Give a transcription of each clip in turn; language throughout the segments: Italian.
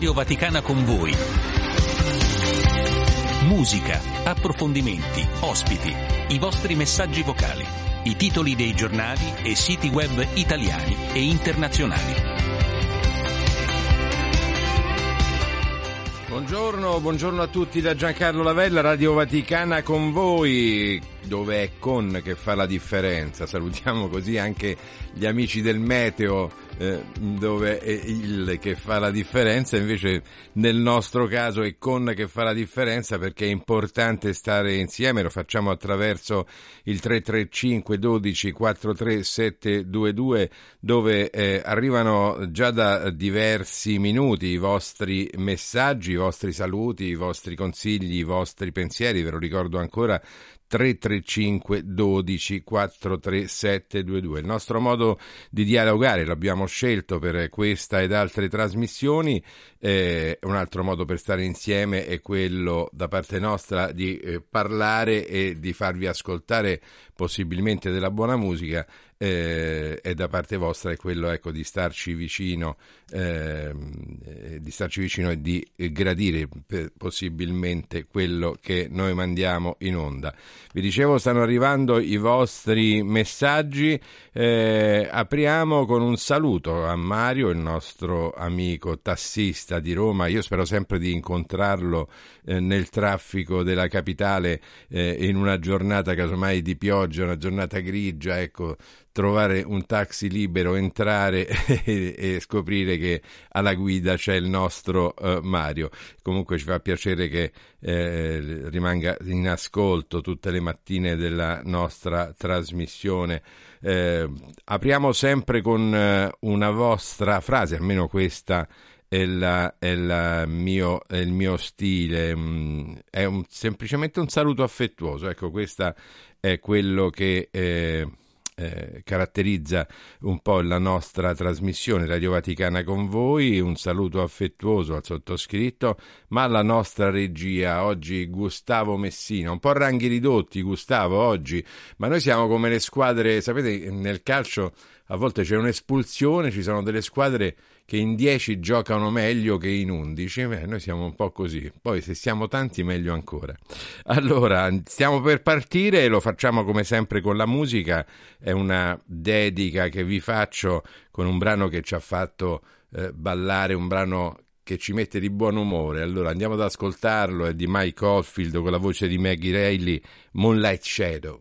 Radio Vaticana con voi. Musica, approfondimenti, ospiti, i vostri messaggi vocali, i titoli dei giornali e siti web italiani e internazionali. Buongiorno a tutti da Giancarlo Lavella, Radio Vaticana con voi, dove è con che fa la differenza. Salutiamo così anche gli amici del meteo, dove è il che fa la differenza, invece nel nostro caso è con che fa la differenza, perché è importante stare insieme. Lo facciamo attraverso il 335 12 43722, dove arrivano già da diversi minuti i vostri messaggi, i vostri saluti, i vostri consigli, i vostri pensieri. Ve lo ricordo ancora, 335 12 437 22. Il nostro modo di dialogare l'abbiamo scelto per questa ed altre trasmissioni. Un altro modo per stare insieme è quello da parte nostra di parlare e di farvi ascoltare possibilmente della buona musica. E da parte vostra è quello, ecco, di starci vicino, e di gradire possibilmente quello che noi mandiamo in onda. Vi dicevo, stanno arrivando i vostri messaggi. Apriamo con un saluto a Mario, il nostro amico tassista di Roma. Io spero sempre di incontrarlo nel traffico della capitale, in una giornata casomai di pioggia, una giornata grigia, ecco, trovare un taxi libero, entrare e scoprire che alla guida c'è il nostro Mario. Comunque ci fa piacere che rimanga in ascolto tutte le mattine della nostra trasmissione. Apriamo sempre con una vostra frase, almeno questa è il mio stile, è semplicemente un saluto affettuoso. Ecco, questa è quello che... caratterizza un po' la nostra trasmissione Radio Vaticana con voi. Un saluto affettuoso al sottoscritto, ma alla nostra regia oggi Gustavo Messina. Un po' ranghi ridotti, Gustavo, oggi, ma noi siamo come le squadre, sapete, nel calcio a volte c'è un'espulsione, ci sono delle squadre che in 10 giocano meglio che in 11, noi siamo un po' così, poi se siamo tanti meglio ancora. Allora, stiamo per partire e lo facciamo come sempre con la musica. È una dedica che vi faccio con un brano che ci ha fatto ballare, un brano che ci mette di buon umore. Allora andiamo ad ascoltarlo, è di Mike Oldfield con la voce di Maggie Reilly, Moonlight Shadow.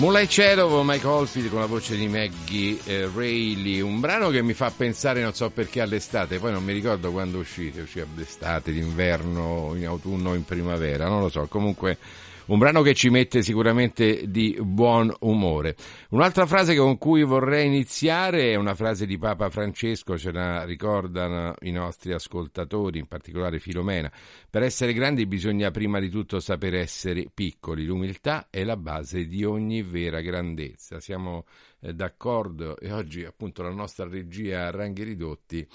Mulai Cerovo, Mike Oldfield con la voce di Maggie Reilly, un brano che mi fa pensare, non so perché, all'estate, poi non mi ricordo quando uscite d'estate, d'inverno, in autunno, in primavera, non lo so, comunque un brano che ci mette sicuramente di buon umore. Un'altra frase con cui vorrei iniziare è una frase di Papa Francesco, ce la ricordano i nostri ascoltatori, in particolare Filomena. Per essere grandi bisogna prima di tutto saper essere piccoli. L'umiltà è la base di ogni vera grandezza. Siamo d'accordo, e oggi appunto la nostra regia a ranghi ridotti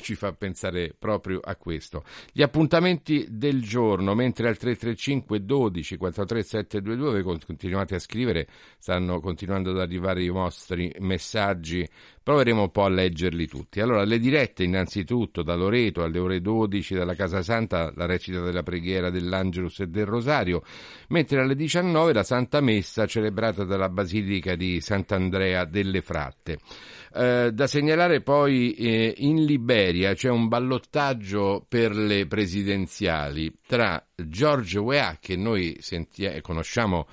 ci fa pensare proprio a questo. Gli appuntamenti del giorno, mentre al 335 12 43722 continuate a scrivere, stanno continuando ad arrivare i vostri messaggi, proveremo un po' a leggerli tutti. Allora, le dirette innanzitutto da Loreto alle ore 12 dalla Casa Santa, la recita della preghiera dell'Angelus e del Rosario, mentre alle 19 la Santa Messa celebrata dalla Basilica di Sant'Andrea delle Fratte. Da segnalare poi in Liberia c'è un ballottaggio per le presidenziali tra George Weah, che noi conosciamo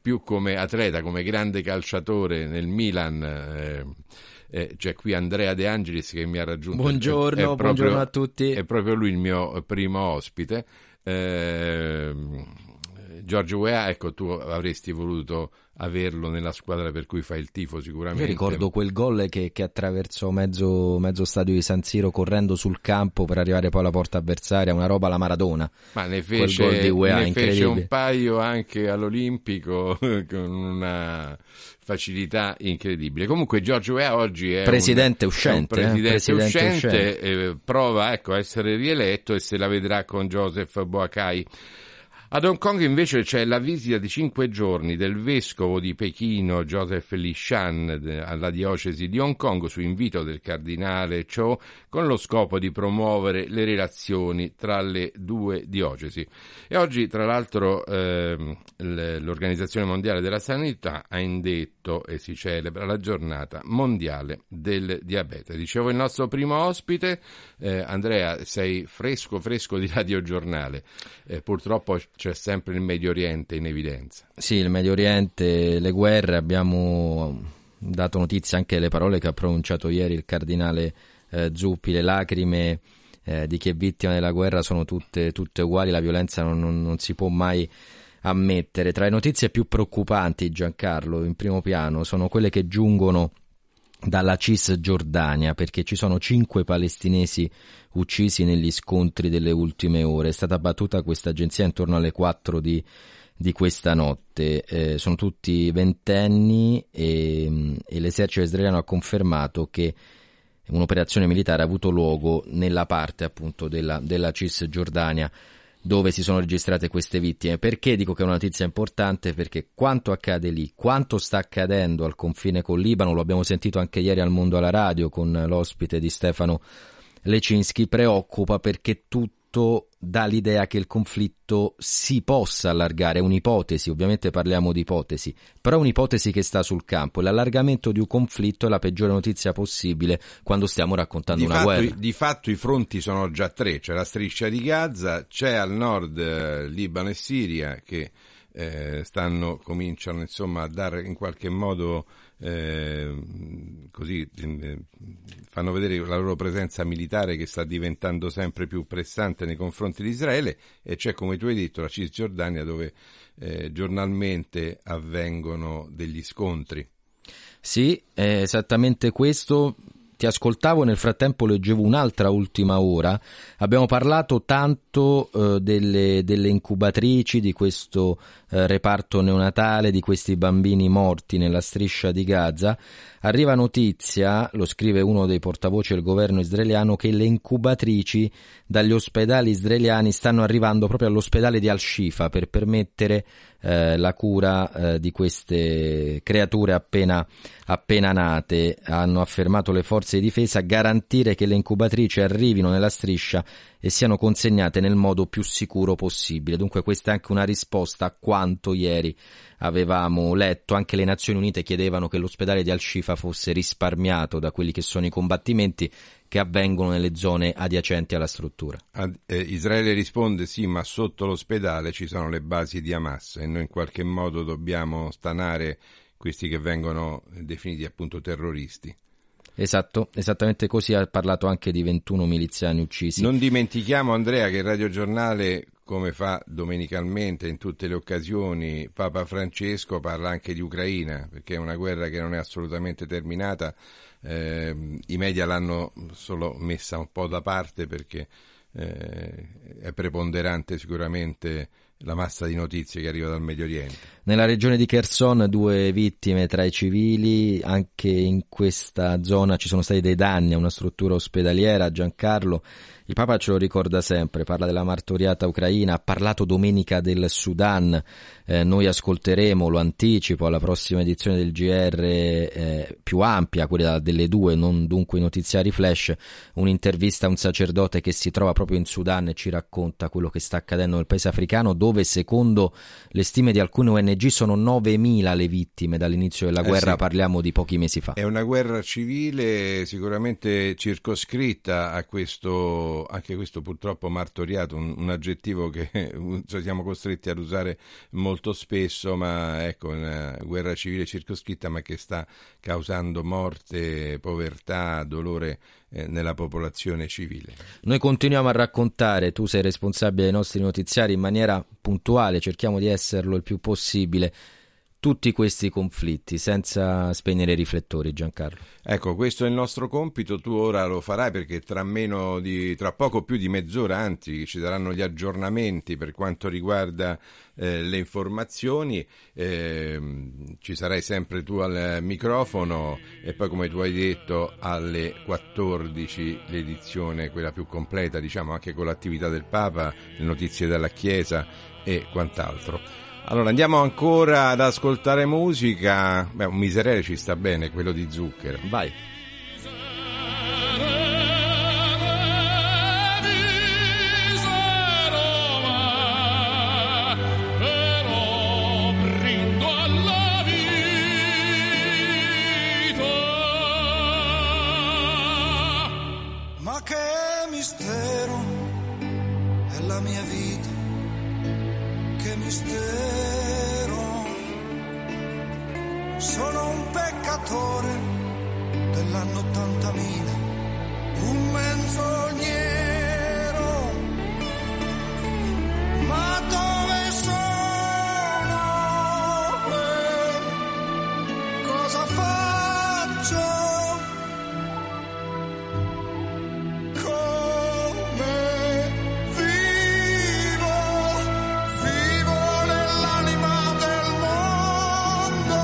più come atleta, come grande calciatore nel Milan, c'è qui Andrea De Angelis che mi ha raggiunto. Buongiorno, buongiorno a tutti. È proprio lui il mio primo ospite. Giorgio Weah, ecco, tu avresti voluto averlo nella squadra per cui fai il tifo sicuramente. Io ricordo quel gol che attraversò mezzo stadio di San Siro correndo sul campo per arrivare poi alla porta avversaria, una roba alla Maradona. Ma ne fece un paio anche all'Olimpico con una facilità incredibile. Comunque Giorgio Weah oggi è presidente uscente. Prova, ecco, a essere rieletto, e se la vedrà con Joseph Boakai. Ad Hong Kong invece c'è la visita di 5 giorni del vescovo di Pechino Joseph Li Shan alla diocesi di Hong Kong su invito del cardinale Cho, con lo scopo di promuovere le relazioni tra le due diocesi. E oggi tra l'altro l'Organizzazione Mondiale della Sanità ha indetto e si celebra la giornata mondiale del diabete. Dicevo, il nostro primo ospite, Andrea, sei fresco di radiogiornale, purtroppo c'è sempre il Medio Oriente in evidenza. Sì, il Medio Oriente, le guerre, abbiamo dato notizia anche delle parole che ha pronunciato ieri il cardinale Zuppi, le lacrime di chi è vittima della guerra sono tutte uguali, la violenza non si può mai ammettere. Tra le notizie più preoccupanti, Giancarlo, in primo piano, sono quelle che giungono dalla Cisgiordania, perché ci sono 5 palestinesi uccisi negli scontri delle ultime ore. È stata battuta questa agenzia intorno alle 4 di questa notte. Sono tutti ventenni e l'esercito israeliano ha confermato che un'operazione militare ha avuto luogo nella parte appunto della Cisgiordania dove si sono registrate queste vittime. Perché dico che è una notizia importante? Perché quanto accade lì, quanto sta accadendo al confine col Libano, lo abbiamo sentito anche ieri al Mondo alla radio con l'ospite di Stefano Lecinski, preoccupa perché tutto dà l'idea che il conflitto si possa allargare. È un'ipotesi, ovviamente parliamo di ipotesi, però è un'ipotesi che sta sul campo. L'allargamento di un conflitto è la peggiore notizia possibile quando stiamo raccontando una guerra. Di fatto i fronti sono già 3, c'è la Striscia di Gaza, c'è al nord Libano e Siria che cominciano insomma a dare in qualche modo fanno vedere la loro presenza militare che sta diventando sempre più pressante nei confronti di Israele, e c'è, come tu hai detto, la Cisgiordania dove giornalmente avvengono degli scontri. Sì, è esattamente questo. Ti ascoltavo, nel frattempo leggevo un'altra ultima ora. Abbiamo parlato tanto delle incubatrici, di questo reparto neonatale, di questi bambini morti nella Striscia di Gaza. Arriva notizia, lo scrive uno dei portavoce del governo israeliano, che le incubatrici dagli ospedali israeliani stanno arrivando proprio all'ospedale di Al-Shifa per permettere la cura di queste creature appena nate. Hanno affermato le forze di difesa: garantire che le incubatrici arrivino nella striscia e siano consegnate nel modo più sicuro possibile. Dunque questa è anche una risposta a quanto ieri avevamo letto. Anche le Nazioni Unite chiedevano che l'ospedale di Al-Shifa fosse risparmiato da quelli che sono i combattimenti che avvengono nelle zone adiacenti alla struttura. Israele risponde: sì, ma sotto l'ospedale ci sono le basi di Hamas e noi in qualche modo dobbiamo stanare questi che vengono definiti appunto terroristi. Esatto, esattamente così. Ha parlato anche di 21 miliziani uccisi. Non dimentichiamo, Andrea, che il Radiogiornale, come fa domenicalmente in tutte le occasioni Papa Francesco, parla anche di Ucraina, perché è una guerra che non è assolutamente terminata. I media l'hanno solo messa un po' da parte perché è preponderante sicuramente la massa di notizie che arriva dal Medio Oriente. Nella regione di Kherson 2 vittime tra i civili, anche in questa zona ci sono stati dei danni a una struttura ospedaliera. Giancarlo, il Papa ce lo ricorda sempre, parla della martoriata Ucraina, ha parlato domenica del Sudan, noi ascolteremo, lo anticipo, alla prossima edizione del GR più ampia, quella delle 2, non dunque i notiziari flash, un'intervista a un sacerdote che si trova proprio in Sudan e ci racconta quello che sta accadendo nel paese africano, dove secondo le stime di alcune ONG sono 9.000 le vittime dall'inizio della guerra, sì. Parliamo di pochi mesi fa. È una guerra civile sicuramente circoscritta a questo, anche questo purtroppo martoriato, un aggettivo che siamo costretti ad usare molto spesso, ma ecco, una guerra civile circoscritta ma che sta causando morte, povertà, dolore nella popolazione civile. Noi continuiamo a raccontare, tu sei responsabile dei nostri notiziari in maniera puntuale, cerchiamo di esserlo il più possibile, tutti questi conflitti senza spegnere i riflettori, Giancarlo. Ecco, questo è il nostro compito, tu ora lo farai perché tra poco più di mezz'ora, anzi, ci daranno gli aggiornamenti per quanto riguarda le informazioni, ci sarai sempre tu al microfono e poi, come tu hai detto, alle 14 l'edizione quella più completa, diciamo, anche con l'attività del Papa, le notizie dalla Chiesa e quant'altro. Allora andiamo ancora ad ascoltare musica. Beh, un miserere ci sta bene, quello di Zucchero, vai. Sono un peccatore dell'anno 80.000, un menzognero. Ma dove sono? Cosa faccio? Come vivo? Vivo nell'anima del mondo.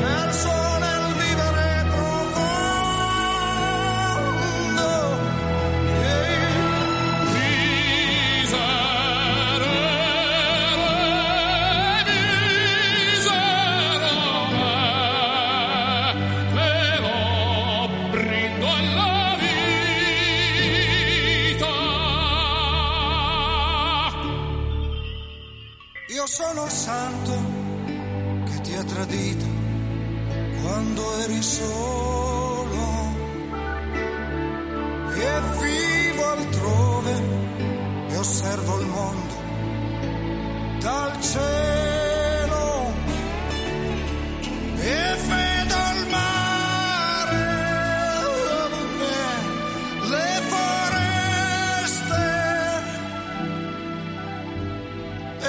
Perso nel vivere profondo, miserere, miserere, te lo brindo alla vita. Io sono il santo che ti ha tradito quando eri solo, e vivo altrove e osservo il mondo dal cielo e vedo il mare, le foreste e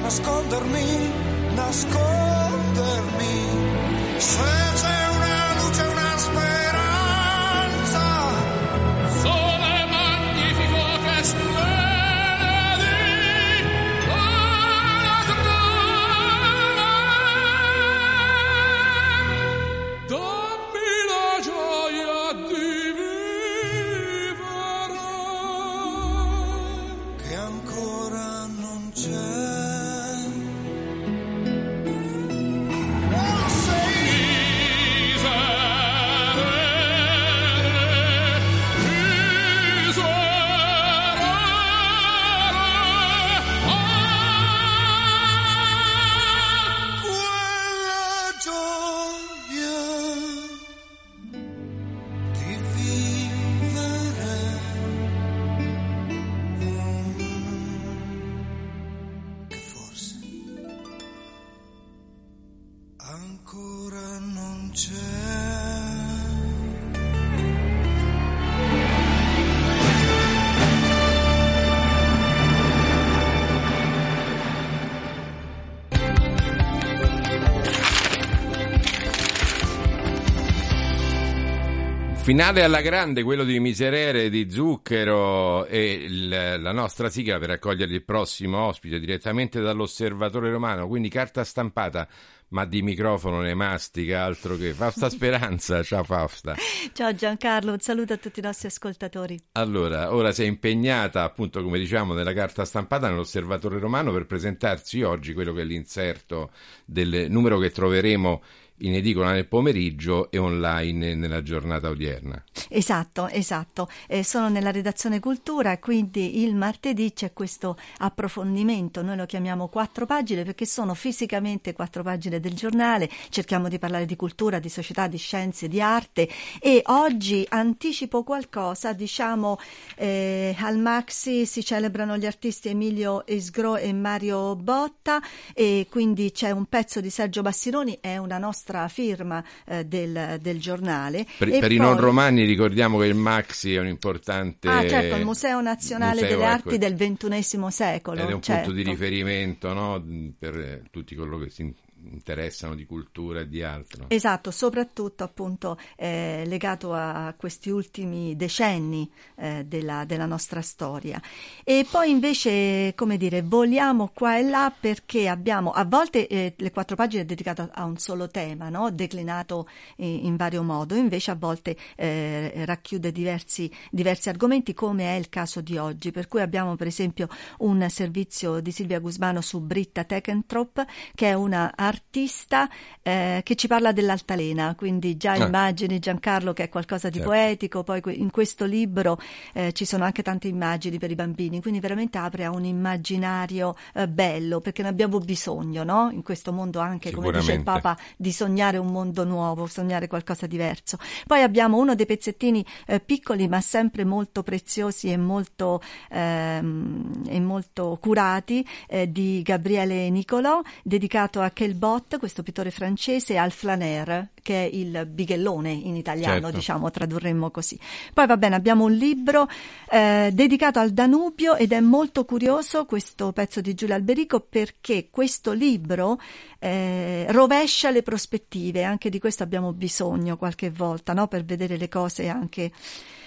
nascondermi, se c'è una luce, una speranza, sole magnifico che splende, dammi la gioia. Finale alla grande, quello di Miserere, di Zucchero, e la nostra sigla per accogliere il prossimo ospite direttamente dall'Osservatore Romano, quindi carta stampata, ma di microfono ne mastica altro che. Fausta Speranza, ciao Fausta. Ciao Giancarlo, un saluto a tutti i nostri ascoltatori. Allora, ora sei impegnata, appunto, come diciamo, nella carta stampata, nell'Osservatore Romano, per presentarci oggi quello che è l'inserto del numero che troveremo in edicola nel pomeriggio e online nella giornata odierna. Esatto. Sono nella redazione cultura, quindi il martedì c'è questo approfondimento, noi lo chiamiamo 4 pagine perché sono fisicamente 4 pagine del giornale, cerchiamo di parlare di cultura, di società, di scienze, di arte, e oggi anticipo qualcosa, diciamo al Maxi si celebrano gli artisti Emilio Esgro e Mario Botta, e quindi c'è un pezzo di Sergio Bassiloni, è una nostra firma del giornale. Per i non romani ricordiamo che il Maxi è un importante... Ah certo, il Museo Nazionale delle Arti del XXI secolo. Ed è un punto di riferimento, no? Per tutti coloro che si interessano di cultura e di altro. Esatto, soprattutto appunto legato a questi ultimi decenni della nostra storia. E poi invece, come dire, voliamo qua e là perché abbiamo a volte le 4 pagine dedicate a un solo tema, no? Declinato in vario modo, invece a volte racchiude diversi argomenti, come è il caso di oggi, per cui abbiamo per esempio un servizio di Silvia Gusmano su Britta Tekentrop, che è una artista che ci parla dell'altalena, quindi già immagini, Giancarlo, che è qualcosa di poetico, poi in questo libro ci sono anche tante immagini per i bambini, quindi veramente apre a un immaginario bello, perché ne abbiamo bisogno, no? In questo mondo anche, come dice il Papa, di sognare un mondo nuovo, sognare qualcosa diverso. Poi abbiamo uno dei pezzettini piccoli ma sempre molto preziosi e molto curati di Gabriele Nicolò, dedicato a Bot, questo pittore francese, al flaneur, che è il bighellone in italiano, diciamo, tradurremmo così. Poi va bene, abbiamo un libro dedicato al Danubio, ed è molto curioso questo pezzo di Giulio Alberico, perché questo libro rovescia le prospettive, anche di questo abbiamo bisogno qualche volta, no? Per vedere le cose anche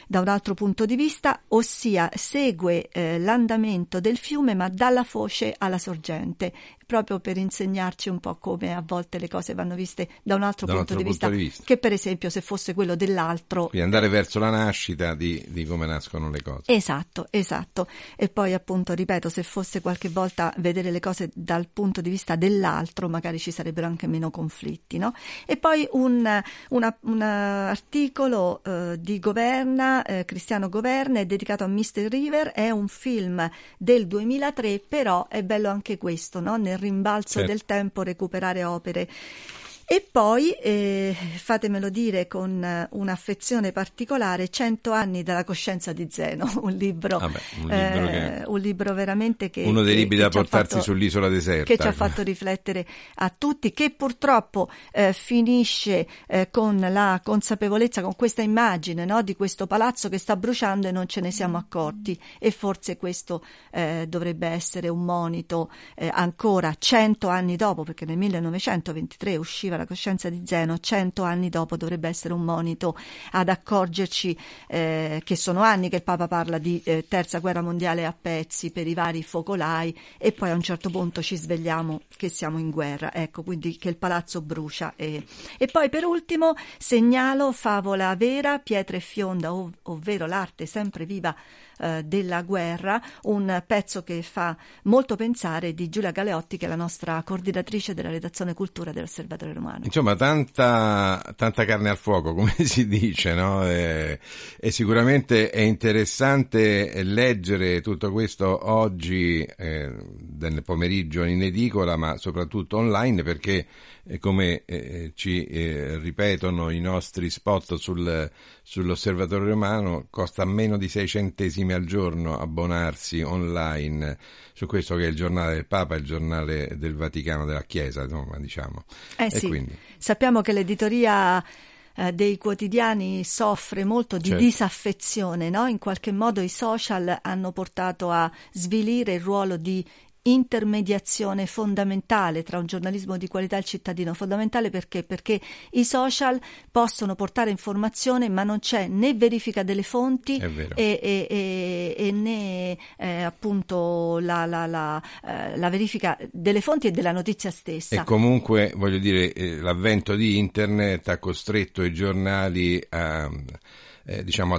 da un altro punto di vista, ossia segue l'andamento del fiume ma dalla foce alla sorgente, proprio per insegnarci un po' come a volte le cose vanno viste da un altro punto di vista, che per esempio se fosse quello dell'altro. Quindi andare verso la nascita di come nascono le cose. Esatto. E poi appunto, ripeto, se fosse qualche volta vedere le cose dal punto di vista dell'altro, magari ci sarebbero anche meno conflitti, no? E poi un articolo di Governa, Cristiano Governa, è dedicato a Mystic River, è un film del 2003, però è bello anche questo, no? Nel rimbalzo del tempo recuperare opere. E poi, fatemelo dire con un'affezione particolare, 100 anni dalla coscienza di Zeno, un libro veramente che... Uno dei libri da portarsi sull'isola deserta. Che ci ha fatto riflettere a tutti, che purtroppo finisce con la consapevolezza, con questa immagine, no, di questo palazzo che sta bruciando e non ce ne siamo accorti, e forse questo dovrebbe essere un monito ancora 100 anni dopo, perché nel 1923 usciva La coscienza di Zeno, 100 anni dopo dovrebbe essere un monito ad accorgerci che sono anni che il Papa parla di terza guerra mondiale a pezzi per i vari focolai, e poi a un certo punto ci svegliamo che siamo in guerra, ecco, quindi che il palazzo brucia. E poi per ultimo segnalo Favola vera, pietra e fionda, ovvero l'arte sempre viva della guerra, un pezzo che fa molto pensare di Giulia Galeotti, che è la nostra coordinatrice della redazione cultura dell'Osservatore Romano. Insomma, tanta carne al fuoco, come si dice, no? E sicuramente è interessante leggere tutto questo oggi nel pomeriggio in edicola, ma soprattutto online, perché come ci ripetono i nostri spot sull'Osservatore Romano, costa meno di 6 centesimi al giorno abbonarsi online su questo che è il giornale del Papa, il giornale del Vaticano, della Chiesa, insomma, diciamo. Sì, quindi sappiamo che l'editoria dei quotidiani soffre molto di disaffezione, no? In qualche modo i social hanno portato a svilire il ruolo di intermediazione fondamentale tra un giornalismo di qualità e il cittadino. Fondamentale perché? Perché i social possono portare informazione, ma non c'è né verifica delle fonti né appunto la verifica delle fonti e della notizia stessa. E comunque, voglio dire, l'avvento di internet ha costretto i giornali a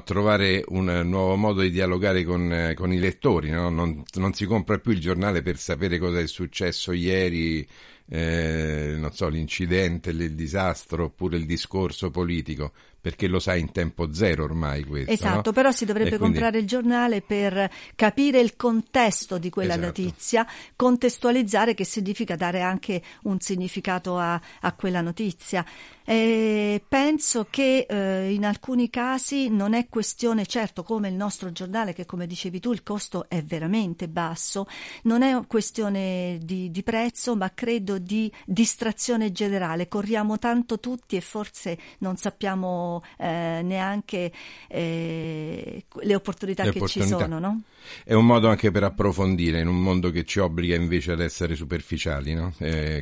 trovare un nuovo modo di dialogare con i lettori, no? Non si compra più il giornale per sapere cosa è successo ieri, l'incidente, il disastro oppure il discorso politico, perché lo sai in tempo zero ormai questo. Esatto, no? Però si dovrebbe comprare il giornale per capire il contesto di quella notizia, contestualizzare, che significa dare anche un significato a quella notizia. Penso che in alcuni casi non è questione, certo, come il nostro giornale, che come dicevi tu il costo è veramente basso, non è questione di prezzo, ma credo di distrazione generale. Corriamo tanto tutti e forse non sappiamo neanche le opportunità che ci sono, no? È un modo anche per approfondire in un mondo che ci obbliga invece ad essere superficiali, no?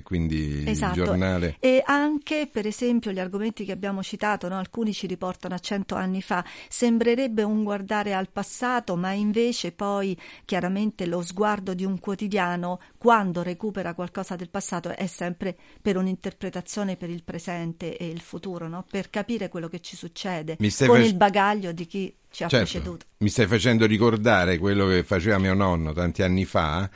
Quindi esatto. Il giornale. E anche, per esempio, gli argomenti che abbiamo citato, no? Alcuni ci riportano a 100 anni fa. Sembrerebbe un guardare al passato, ma invece poi chiaramente lo sguardo di un quotidiano, quando recupera qualcosa del passato, è sempre per un'interpretazione per il presente e il futuro, no? Per capire quello che ci succede il bagaglio di chi ci ha preceduto. Mi stai facendo ricordare quello che faceva mio nonno tanti anni fa,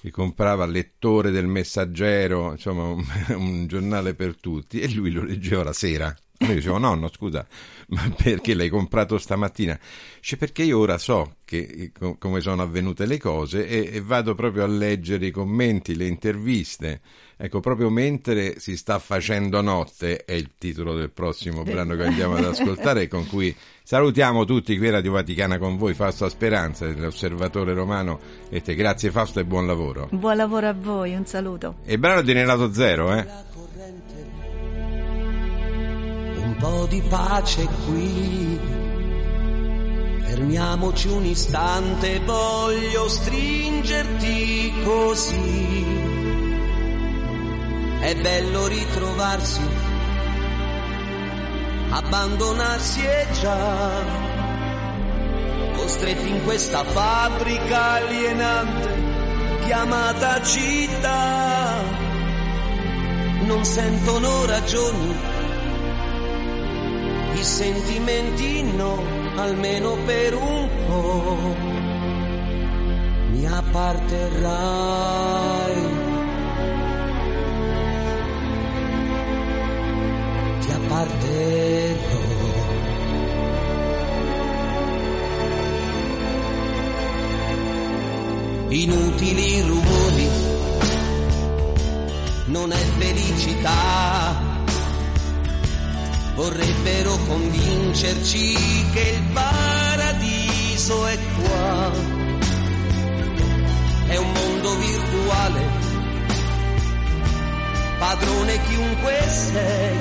che comprava Lettore del Messaggero, insomma un giornale per tutti, e lui lo leggeva la sera. Io dicevo: nonno, scusa, ma perché l'hai comprato stamattina? Cioè, perché io ora so che come sono avvenute le cose e vado proprio a leggere i commenti, le interviste. Ecco, proprio mentre si sta facendo notte è il titolo del prossimo brano che andiamo ad ascoltare e con cui salutiamo tutti qui a Radio Vaticana. Con voi Fausta Speranza dell'Osservatore Romano, e te grazie Fausta e buon lavoro. Buon lavoro a voi, un saluto. E il brano di Renato Zero, Un po' di pace qui, fermiamoci un istante, voglio stringerti così. È bello ritrovarsi, abbandonarsi e già, costretti in questa fabbrica alienante chiamata città. Non sentono ragioni, i sentimenti no, almeno per un po' mi apparterrai. Ti apparterrò. Inutili rumori, non è felicità. Vorrebbero convincerci che il paradiso è qua. È un mondo virtuale, padrone chiunque sei.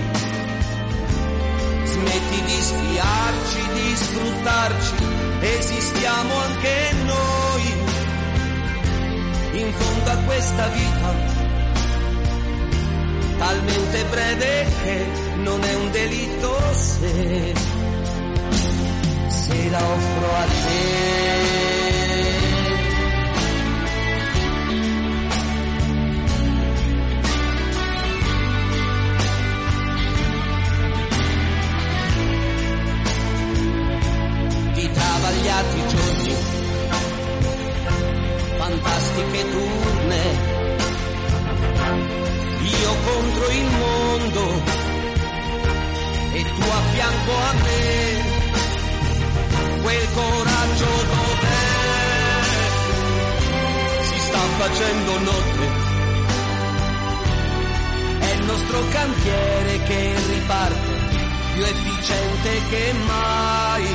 Smetti di spiarci, di sfruttarci, esistiamo anche noi. In fondo a questa vita, talmente breve che non è un delitto se la offro a te. Di travagliati giorni, fantastiche turne, io contro il mondo e tu a fianco a me. Quel coraggio dov'è? Si sta facendo notte, è il nostro cantiere che riparte più efficiente che mai.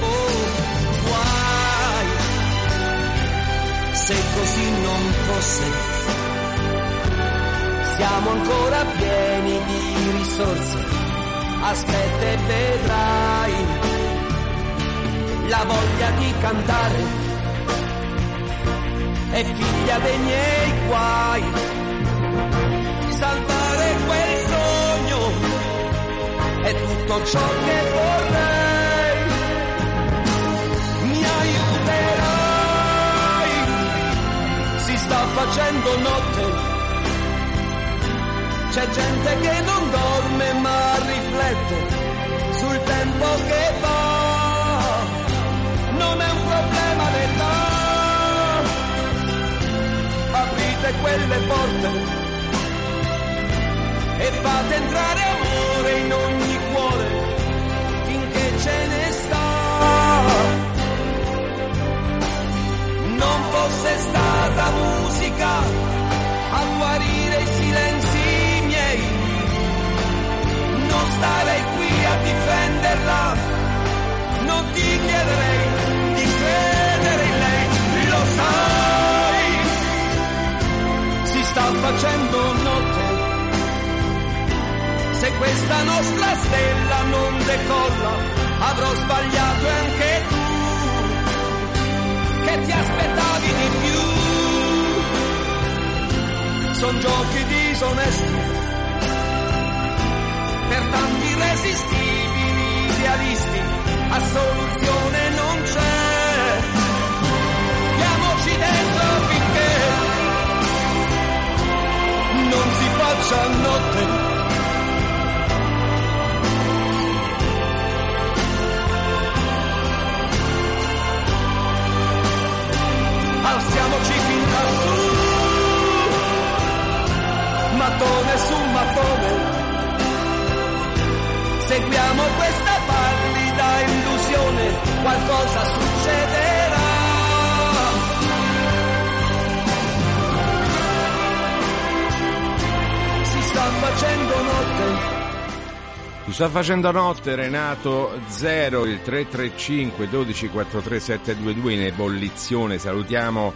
Oh, guai se così non fosse, siamo ancora pieni di risorse, aspetta e vedrai. La voglia di cantare è è figlia dei miei guai. Salvare quel sogno è tutto ciò che vorrei. Mi aiuterai, si sta facendo notte, c'è gente che non dorme ma riflette sul tempo che va. Non è un problema d'età, aprite quelle porte e fate entrare amore in ogni cuore finché ce ne sta. Non fosse stata musica a guarire i silenzi miei, non starei qui a difenderla, non ti chiederei di credere in lei. Lo sai, si sta facendo notte, se questa nostra stella non decolla avrò sbagliato e anche tu, che ti aspettavi di più. Son giochi disonesti per tanti irresistibili idealisti, a soluzione non c'è. Diamoci dentro finché non si faccia notte. Alziamoci fin lassù, mattone su mattone, seguiamo questa pallida illusione, qualcosa succederà. Si sta facendo notte. Si sta facendo notte. Renato Zero, il 335 12 43 722 in ebollizione. Salutiamo,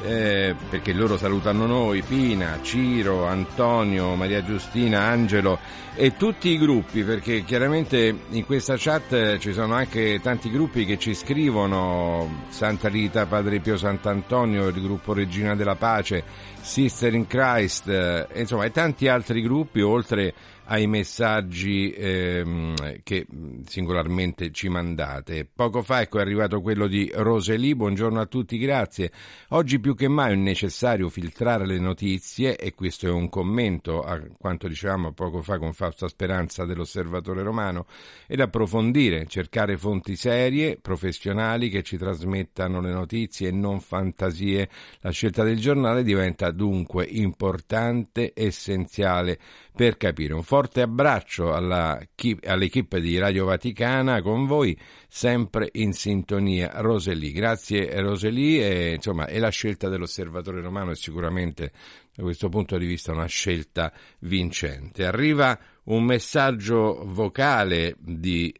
perché loro salutano noi, Pina, Ciro, Antonio, Maria Giustina, Angelo e tutti i gruppi, perché chiaramente in questa chat ci sono anche tanti gruppi che ci scrivono: Santa Rita, Padre Pio Sant'Antonio, il gruppo Regina della Pace, Sister in Christ, insomma, e tanti altri gruppi, oltre ai messaggi che singolarmente ci mandate. Poco fa, ecco, è arrivato quello di Roselì: buongiorno a tutti, grazie. Oggi più che mai è necessario filtrare le notizie, e questo è un commento a quanto dicevamo poco fa con Fausta Speranza dell'Osservatore Romano, ed approfondire, cercare fonti serie, professionali, che ci trasmettano le notizie e non fantasie. La scelta del giornale diventa dunque importante, essenziale per capire. Un forte abbraccio all'equipe di Radio Vaticana, con voi sempre in sintonia. Roselì, grazie Roselì. E, insomma, è la scelta dell'Osservatore Romano, è sicuramente da questo punto di vista una scelta vincente. Arriva un messaggio vocale di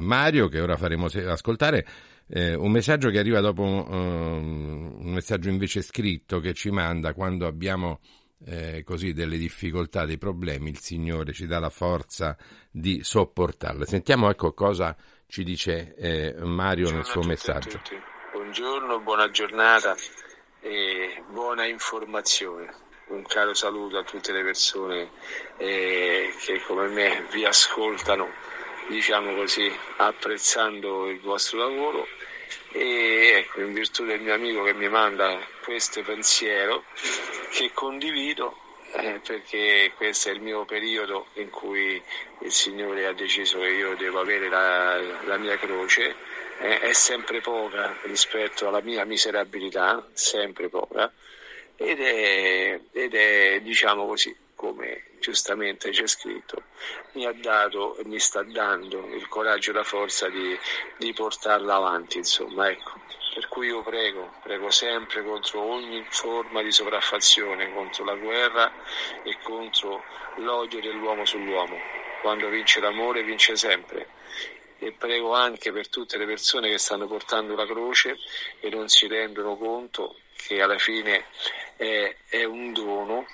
Mario, che ora faremo ascoltare. Un messaggio che arriva dopo un messaggio invece scritto che ci manda: quando abbiamo così delle difficoltà, dei problemi, il Signore ci dà la forza di sopportarle. Sentiamo, ecco, cosa ci dice Mario nel suo messaggio. Tutti. Buongiorno, buona giornata e buona informazione. Un caro saluto a tutte le persone che come me vi ascoltano, diciamo così, apprezzando il vostro lavoro. E ecco, in virtù del mio amico che mi manda questo pensiero che condivido, perché questo è il mio periodo in cui il Signore ha deciso che io devo avere la mia croce, è sempre poca rispetto alla mia miserabilità, sempre poca, ed è diciamo così, come giustamente c'è scritto, mi ha dato e mi sta dando il coraggio e la forza di portarla avanti, insomma, ecco. Per cui io prego sempre contro ogni forma di sopraffazione, contro la guerra e contro l'odio dell'uomo sull'uomo. Quando vince l'amore vince sempre. E prego anche per tutte le persone che stanno portando la croce e non si rendono conto che alla fine è un dono,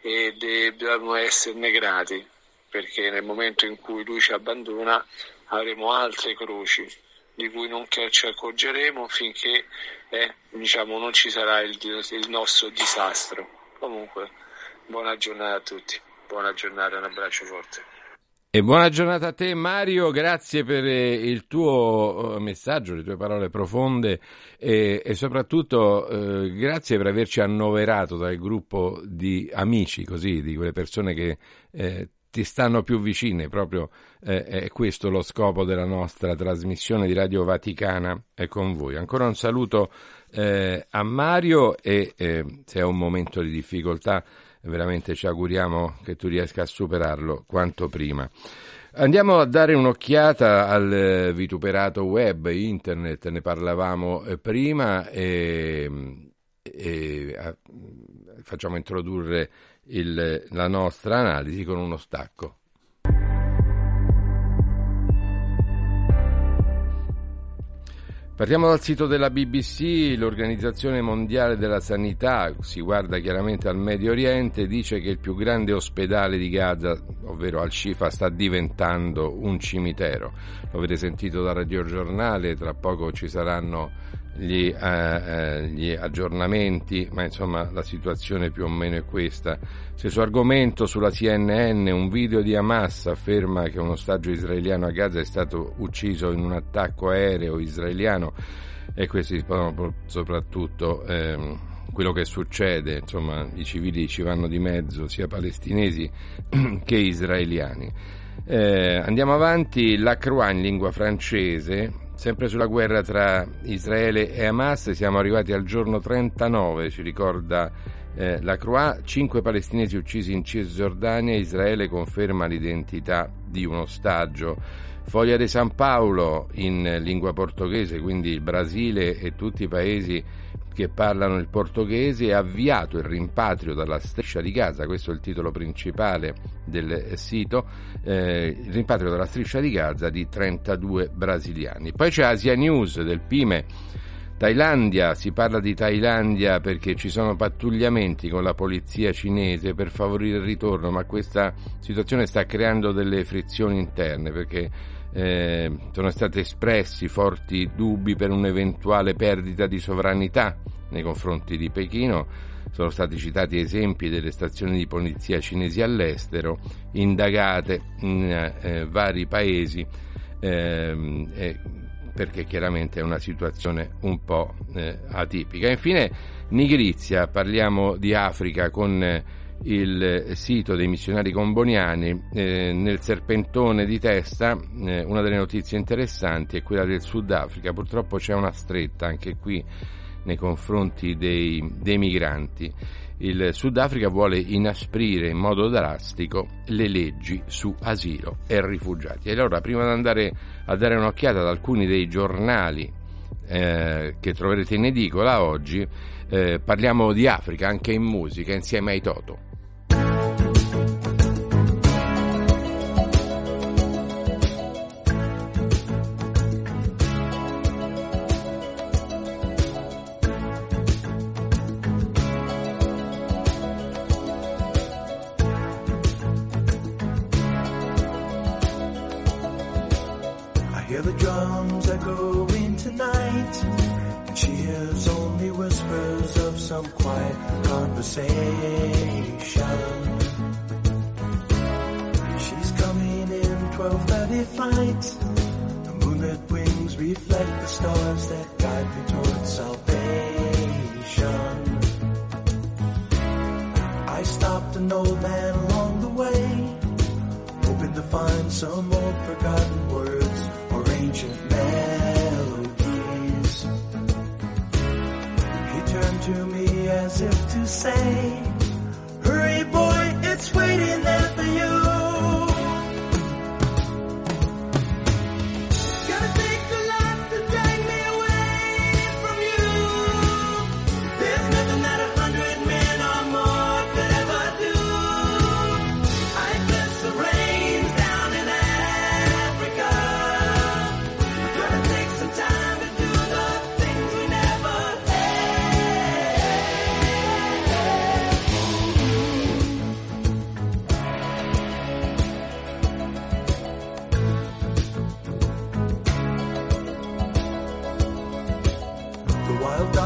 e dobbiamo esserne grati, perché nel momento in cui Lui ci abbandona avremo altre croci di cui non ci accorgeremo finché non ci sarà il nostro disastro. Comunque, buona giornata a tutti, buona giornata, un abbraccio forte. E buona giornata a te, Mario, grazie per il tuo messaggio, le tue parole profonde e soprattutto grazie per averci annoverato dal gruppo di amici, così, di quelle persone che ti stanno più vicine, proprio è questo lo scopo della nostra trasmissione di Radio Vaticana, è con voi. Ancora un saluto a Mario e se è un momento di difficoltà veramente ci auguriamo che tu riesca a superarlo quanto prima. Andiamo a dare un'occhiata al vituperato web, internet, ne parlavamo prima e facciamo introdurre la nostra analisi con uno stacco. Partiamo dal sito della BBC, l'Organizzazione Mondiale della Sanità, si guarda chiaramente al Medio Oriente, dice che il più grande ospedale di Gaza, ovvero Al-Shifa, sta diventando un cimitero. Lo avete sentito dal radiogiornale, tra poco ci saranno gli aggiornamenti, ma insomma la situazione più o meno è questa. Stesso argomento sulla CNN, un video di Hamas afferma che un ostaggio israeliano a Gaza è stato ucciso in un attacco aereo israeliano e questi soprattutto quello che succede, insomma i civili ci vanno di mezzo sia palestinesi che israeliani. Andiamo avanti, La Croix in lingua francese. Sempre sulla guerra tra Israele e Hamas, siamo arrivati al giorno 39, ci ricorda La Croix, 5 palestinesi uccisi in Cisgiordania, Israele conferma l'identità di un ostaggio. Foglia de San Paolo in lingua portoghese, quindi il Brasile e tutti i paesi che parlano il portoghese, ha avviato il rimpatrio dalla Striscia di Gaza, questo è il titolo principale del sito, il rimpatrio dalla Striscia di Gaza di 32 brasiliani. Poi c'è Asia News del Pime, Thailandia, si parla di Thailandia perché ci sono pattugliamenti con la polizia cinese per favorire il ritorno, ma questa situazione sta creando delle frizioni interne perché sono stati espressi forti dubbi per un'eventuale perdita di sovranità nei confronti di Pechino, sono stati citati esempi delle stazioni di polizia cinesi all'estero indagate in vari paesi perché chiaramente è una situazione un po' atipica. Infine Nigrizia, parliamo di Africa con il sito dei missionari comboniani, nel serpentone di testa una delle notizie interessanti è quella del Sudafrica, purtroppo c'è una stretta anche qui nei confronti dei migranti. Il Sudafrica vuole inasprire in modo drastico le leggi su asilo e rifugiati. E allora prima di andare a dare un'occhiata ad alcuni dei giornali che troverete in edicola oggi, parliamo di Africa anche in musica insieme ai Toto.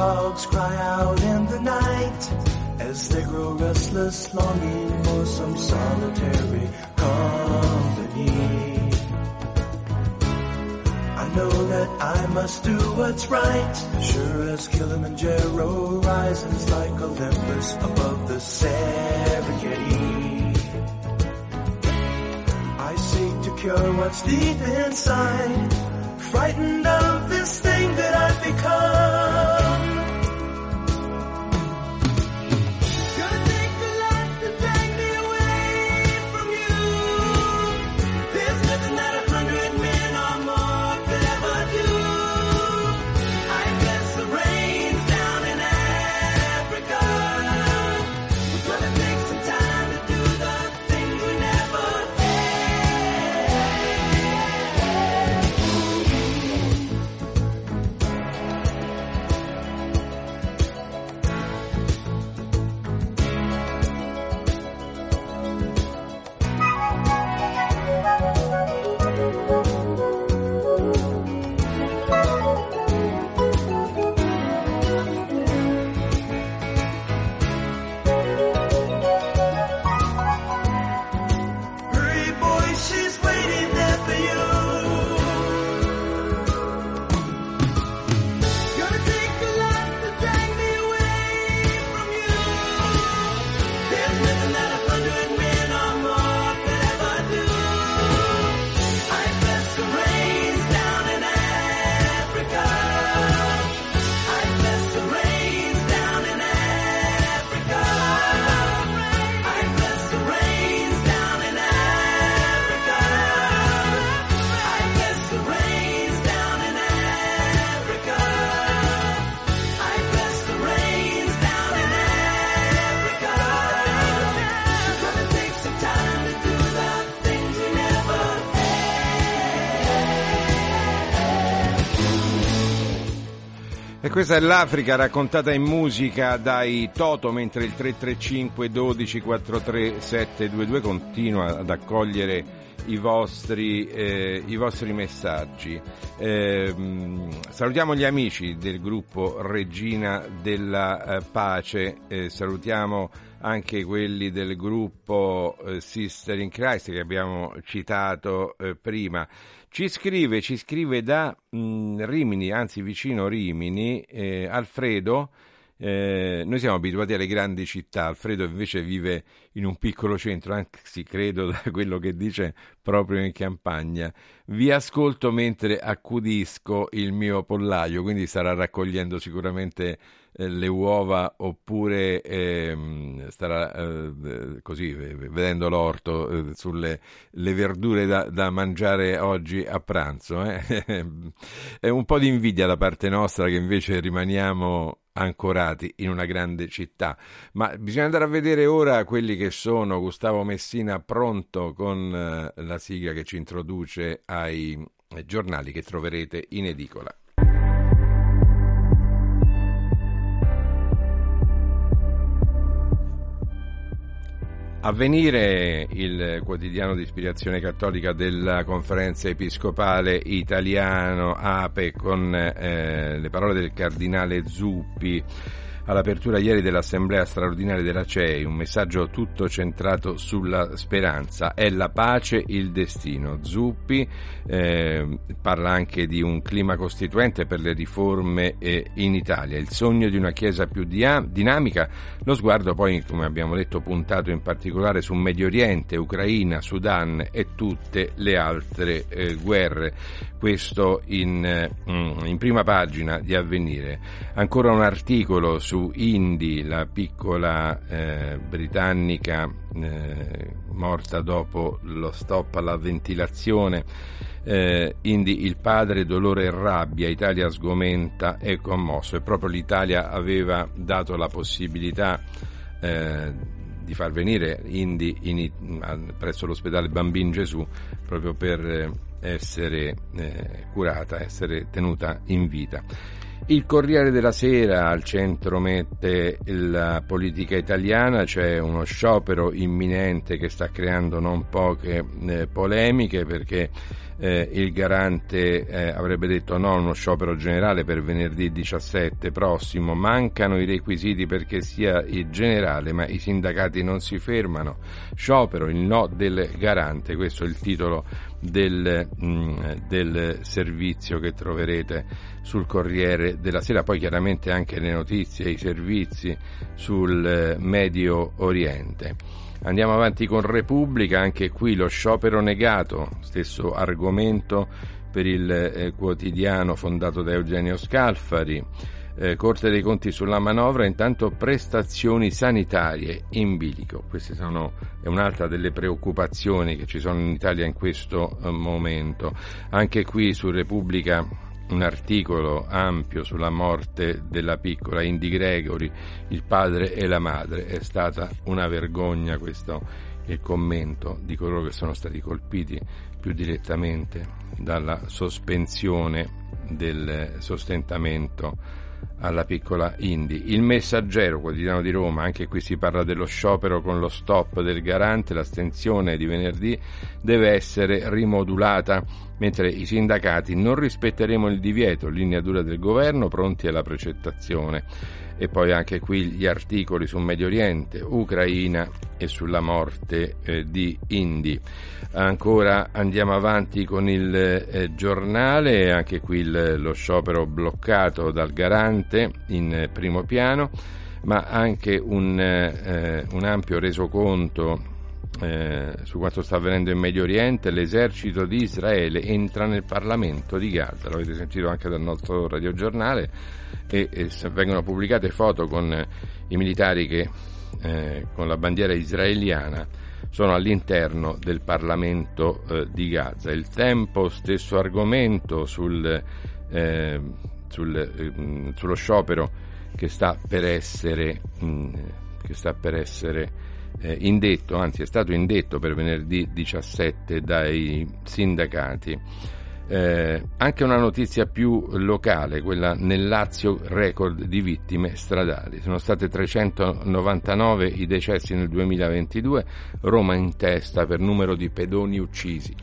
dogs cry out in the night as they grow restless, longing for some solitary company. I know that I must do what's right, sure as Kilimanjaro rises like Olympus above the Serengeti. I seek to cure what's deep inside, frightened of this thing that I've become. Gonna take the life to take me away from you. There's nothing that 100 men or more could ever do. I guess the rain's down in Africa. We're gonna take some time to do the things we never had. Questa è l'Africa raccontata in musica dai Toto, mentre il 335 12 43 722 continua ad accogliere i vostri messaggi. Salutiamo gli amici del gruppo Regina della Pace, salutiamo anche quelli del gruppo Sister in Christ che abbiamo citato prima. Ci scrive da Rimini, anzi vicino Rimini, Alfredo. Noi siamo abituati alle grandi città, Alfredo invece vive in un piccolo centro, anzi credo da quello che dice proprio in campagna. Vi ascolto mentre accudisco il mio pollaio, quindi starà raccogliendo sicuramente le uova, oppure starà così vedendo l'orto, sulle le verdure da mangiare oggi a pranzo. È un po' di invidia da parte nostra che invece rimaniamo ancorati in una grande città, ma bisogna andare a vedere ora quelli che sono. Gustavo Messina pronto con la sigla che ci introduce ai giornali che troverete in edicola. Avvenire, il quotidiano di ispirazione cattolica della Conferenza Episcopale Italiana, apre con le parole del cardinale Zuppi all'apertura ieri dell'assemblea straordinaria della CEI, un messaggio tutto centrato sulla speranza, è la pace il destino. Zuppi parla anche di un clima costituente per le riforme in Italia, il sogno di una chiesa più dinamica, lo sguardo poi, come abbiamo detto, puntato in particolare su Medio Oriente, Ucraina, Sudan e tutte le altre guerre. Questo in prima pagina di Avvenire. Ancora un articolo su Indy, la piccola britannica morta dopo lo stop alla ventilazione. Indy, il padre, dolore e rabbia, Italia sgomenta e commosso. E proprio l'Italia aveva dato la possibilità di far venire Indy presso l'ospedale Bambin Gesù, proprio per essere curata, essere tenuta in vita. Il Corriere della Sera al centro mette la politica italiana, c'è uno sciopero imminente che sta creando non poche polemiche, perché il garante avrebbe detto no a uno sciopero generale per venerdì 17 prossimo, mancano i requisiti perché sia il generale, ma i sindacati non si fermano, sciopero, il no del garante, questo è il titolo del servizio che troverete sul Corriere della Sera. Poi chiaramente anche le notizie, i servizi sul Medio Oriente. Andiamo avanti con Repubblica, anche qui lo sciopero negato, stesso argomento per il quotidiano fondato da Eugenio Scalfari. Corte dei Conti sulla manovra, intanto prestazioni sanitarie in bilico, queste sono è un'altra delle preoccupazioni che ci sono in Italia in questo momento. Anche qui su Repubblica un articolo ampio sulla morte della piccola Indy Gregory, il padre e la madre, è stata una vergogna, questo è il commento di coloro che sono stati colpiti più direttamente dalla sospensione del sostentamento alla piccola Indy. Il Messaggero, quotidiano di Roma, anche qui si parla dello sciopero con lo stop del garante, l'astensione di venerdì deve essere rimodulata, mentre i sindacati non rispetteremo il divieto, linea dura del governo, pronti alla precettazione. E poi anche qui gli articoli sul Medio Oriente, Ucraina e sulla morte di Indy. Ancora andiamo avanti con il giornale, anche qui lo sciopero bloccato dal garante in primo piano, ma anche un ampio resoconto su quanto sta avvenendo in Medio Oriente. L'esercito di Israele entra nel Parlamento di Gaza, l'avete sentito anche dal nostro radiogiornale, e vengono pubblicate foto con i militari che con la bandiera israeliana sono all'interno del Parlamento di Gaza. Il Tempo, stesso argomento sullo sciopero che sta per essere indetto, anzi è stato indetto per venerdì 17 dai sindacati. Anche una notizia più locale, quella nel Lazio, record di vittime stradali, sono state 399 i decessi nel 2022, Roma in testa per numero di pedoni uccisi.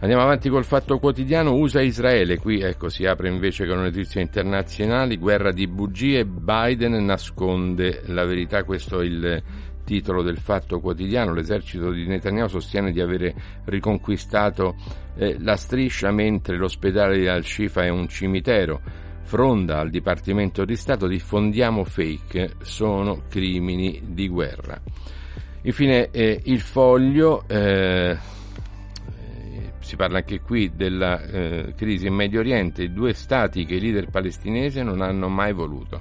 Andiamo avanti col Fatto Quotidiano, USA e Israele, qui ecco si apre invece con notizie internazionali, guerra di bugie, Biden nasconde la verità, questo è il titolo del Fatto Quotidiano. L'esercito di Netanyahu sostiene di avere riconquistato la striscia, mentre l'ospedale di Al-Shifa è un cimitero. Fronda al Dipartimento di Stato, diffondiamo fake, sono crimini di guerra. Infine il Foglio, si parla anche qui della crisi in Medio Oriente, i due stati che i leader palestinesi non hanno mai voluto.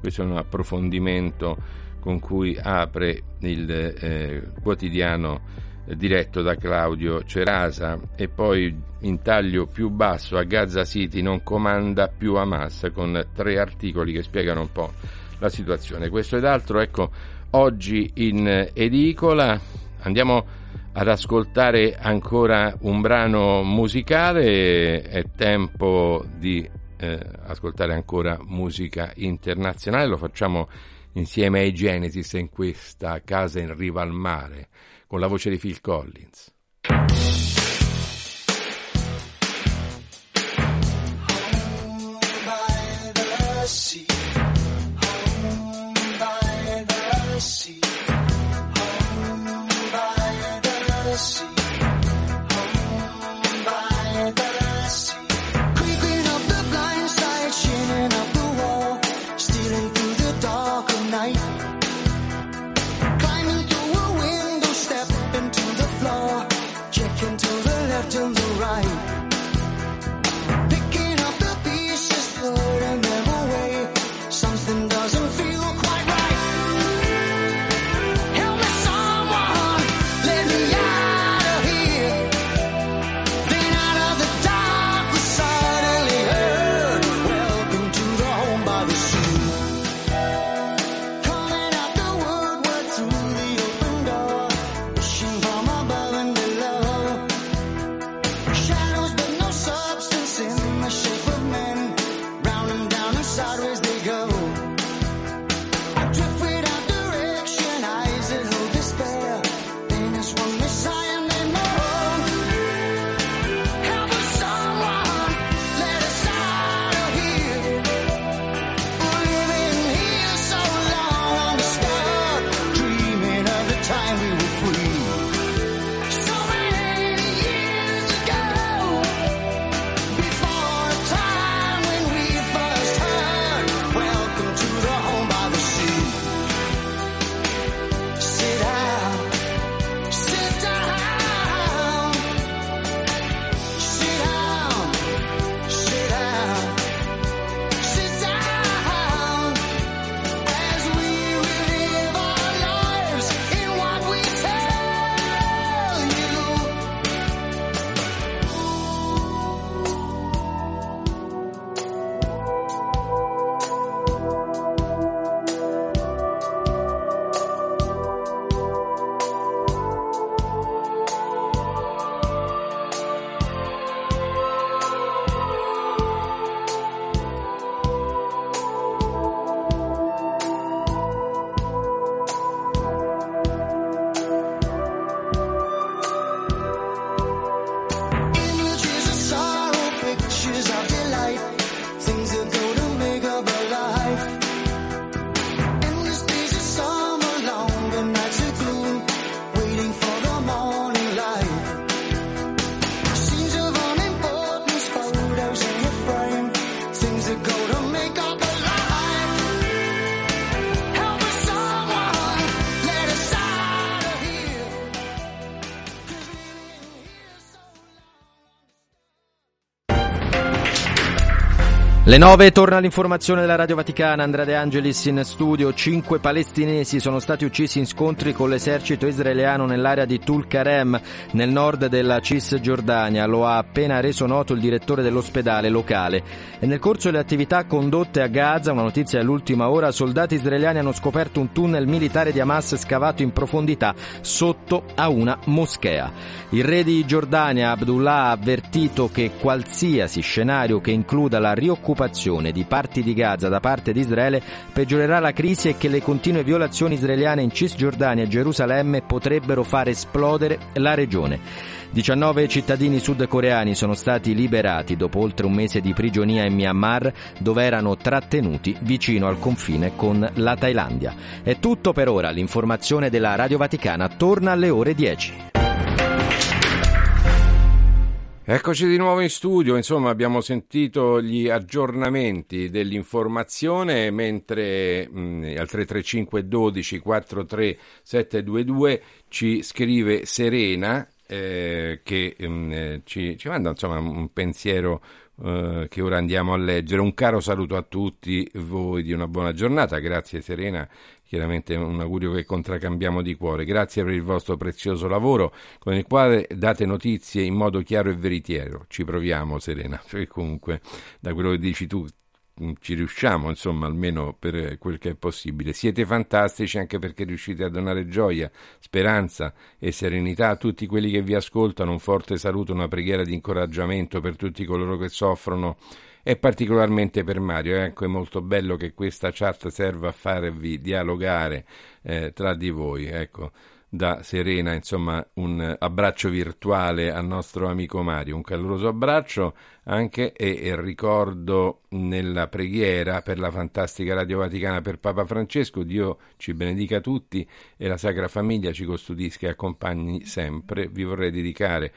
Questo è un approfondimento con cui apre il quotidiano diretto da Claudio Cerasa. E poi in taglio più basso, a Gaza City non comanda più Hamas, con tre articoli che spiegano un po' la situazione. Questo ed altro, ecco, oggi in edicola. Andiamo ad ascoltare ancora un brano musicale, è tempo di ascoltare ancora musica internazionale, lo facciamo insieme ai Genesis in questa casa in riva al mare, con la voce di Phil Collins. Into Le 9 torna l'informazione della Radio Vaticana, Andrea De Angelis in studio. 5 palestinesi sono stati uccisi in scontri con l'esercito israeliano nell'area di Tulkarem, nel nord della Cisgiordania. Lo ha appena reso noto il direttore dell'ospedale locale. E nel corso delle attività condotte a Gaza, una notizia all'ultima ora, soldati israeliani hanno scoperto un tunnel militare di Hamas scavato in profondità sotto a una moschea. Il re di Giordania, Abdullah, ha avvertito che qualsiasi scenario che includa la rioccupazione di parti di Gaza da parte di Israele peggiorerà la crisi e che le continue violazioni israeliane in Cisgiordania e Gerusalemme potrebbero far esplodere la regione. 19 cittadini sudcoreani sono stati liberati dopo oltre un mese di prigionia in Myanmar, dove erano trattenuti vicino al confine con la Thailandia. È tutto per ora. L'informazione della Radio Vaticana torna alle ore 10. Eccoci di nuovo in studio, insomma abbiamo sentito gli aggiornamenti dell'informazione, mentre al 335 12 43 722 ci scrive Serena che ci manda insomma un pensiero che ora andiamo a leggere. Un caro saluto a tutti voi di una buona giornata, grazie Serena. Chiaramente un augurio che contraccambiamo di cuore. Grazie per il vostro prezioso lavoro con il quale date notizie in modo chiaro e veritiero. Ci proviamo, Serena, perché comunque da quello che dici tu ci riusciamo, insomma, almeno per quel che è possibile. Siete fantastici anche perché riuscite a donare gioia, speranza e serenità a tutti quelli che vi ascoltano. Un forte saluto, una preghiera di incoraggiamento per tutti coloro che soffrono e particolarmente per Mario. Ecco, è molto bello che questa chat serva a farvi dialogare tra di voi. Ecco, da Serena, insomma, un abbraccio virtuale al nostro amico Mario, un caloroso abbraccio anche e ricordo nella preghiera per la fantastica Radio Vaticana per Papa Francesco. Dio ci benedica tutti e la Sacra Famiglia ci custodisca e accompagni sempre. Vi vorrei dedicare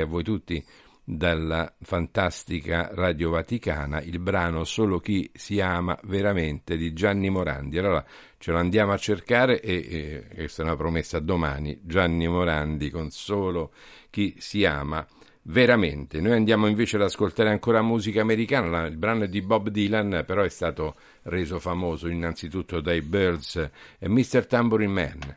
a voi tutti dalla fantastica Radio Vaticana il brano Solo chi si ama veramente di Gianni Morandi. Allora ce lo andiamo a cercare e questa è una promessa, domani Gianni Morandi con Solo chi si ama veramente. Noi andiamo invece ad ascoltare ancora musica americana. Il brano è di Bob Dylan, però è stato reso famoso innanzitutto dai Birds e Mr. Tambourine Man.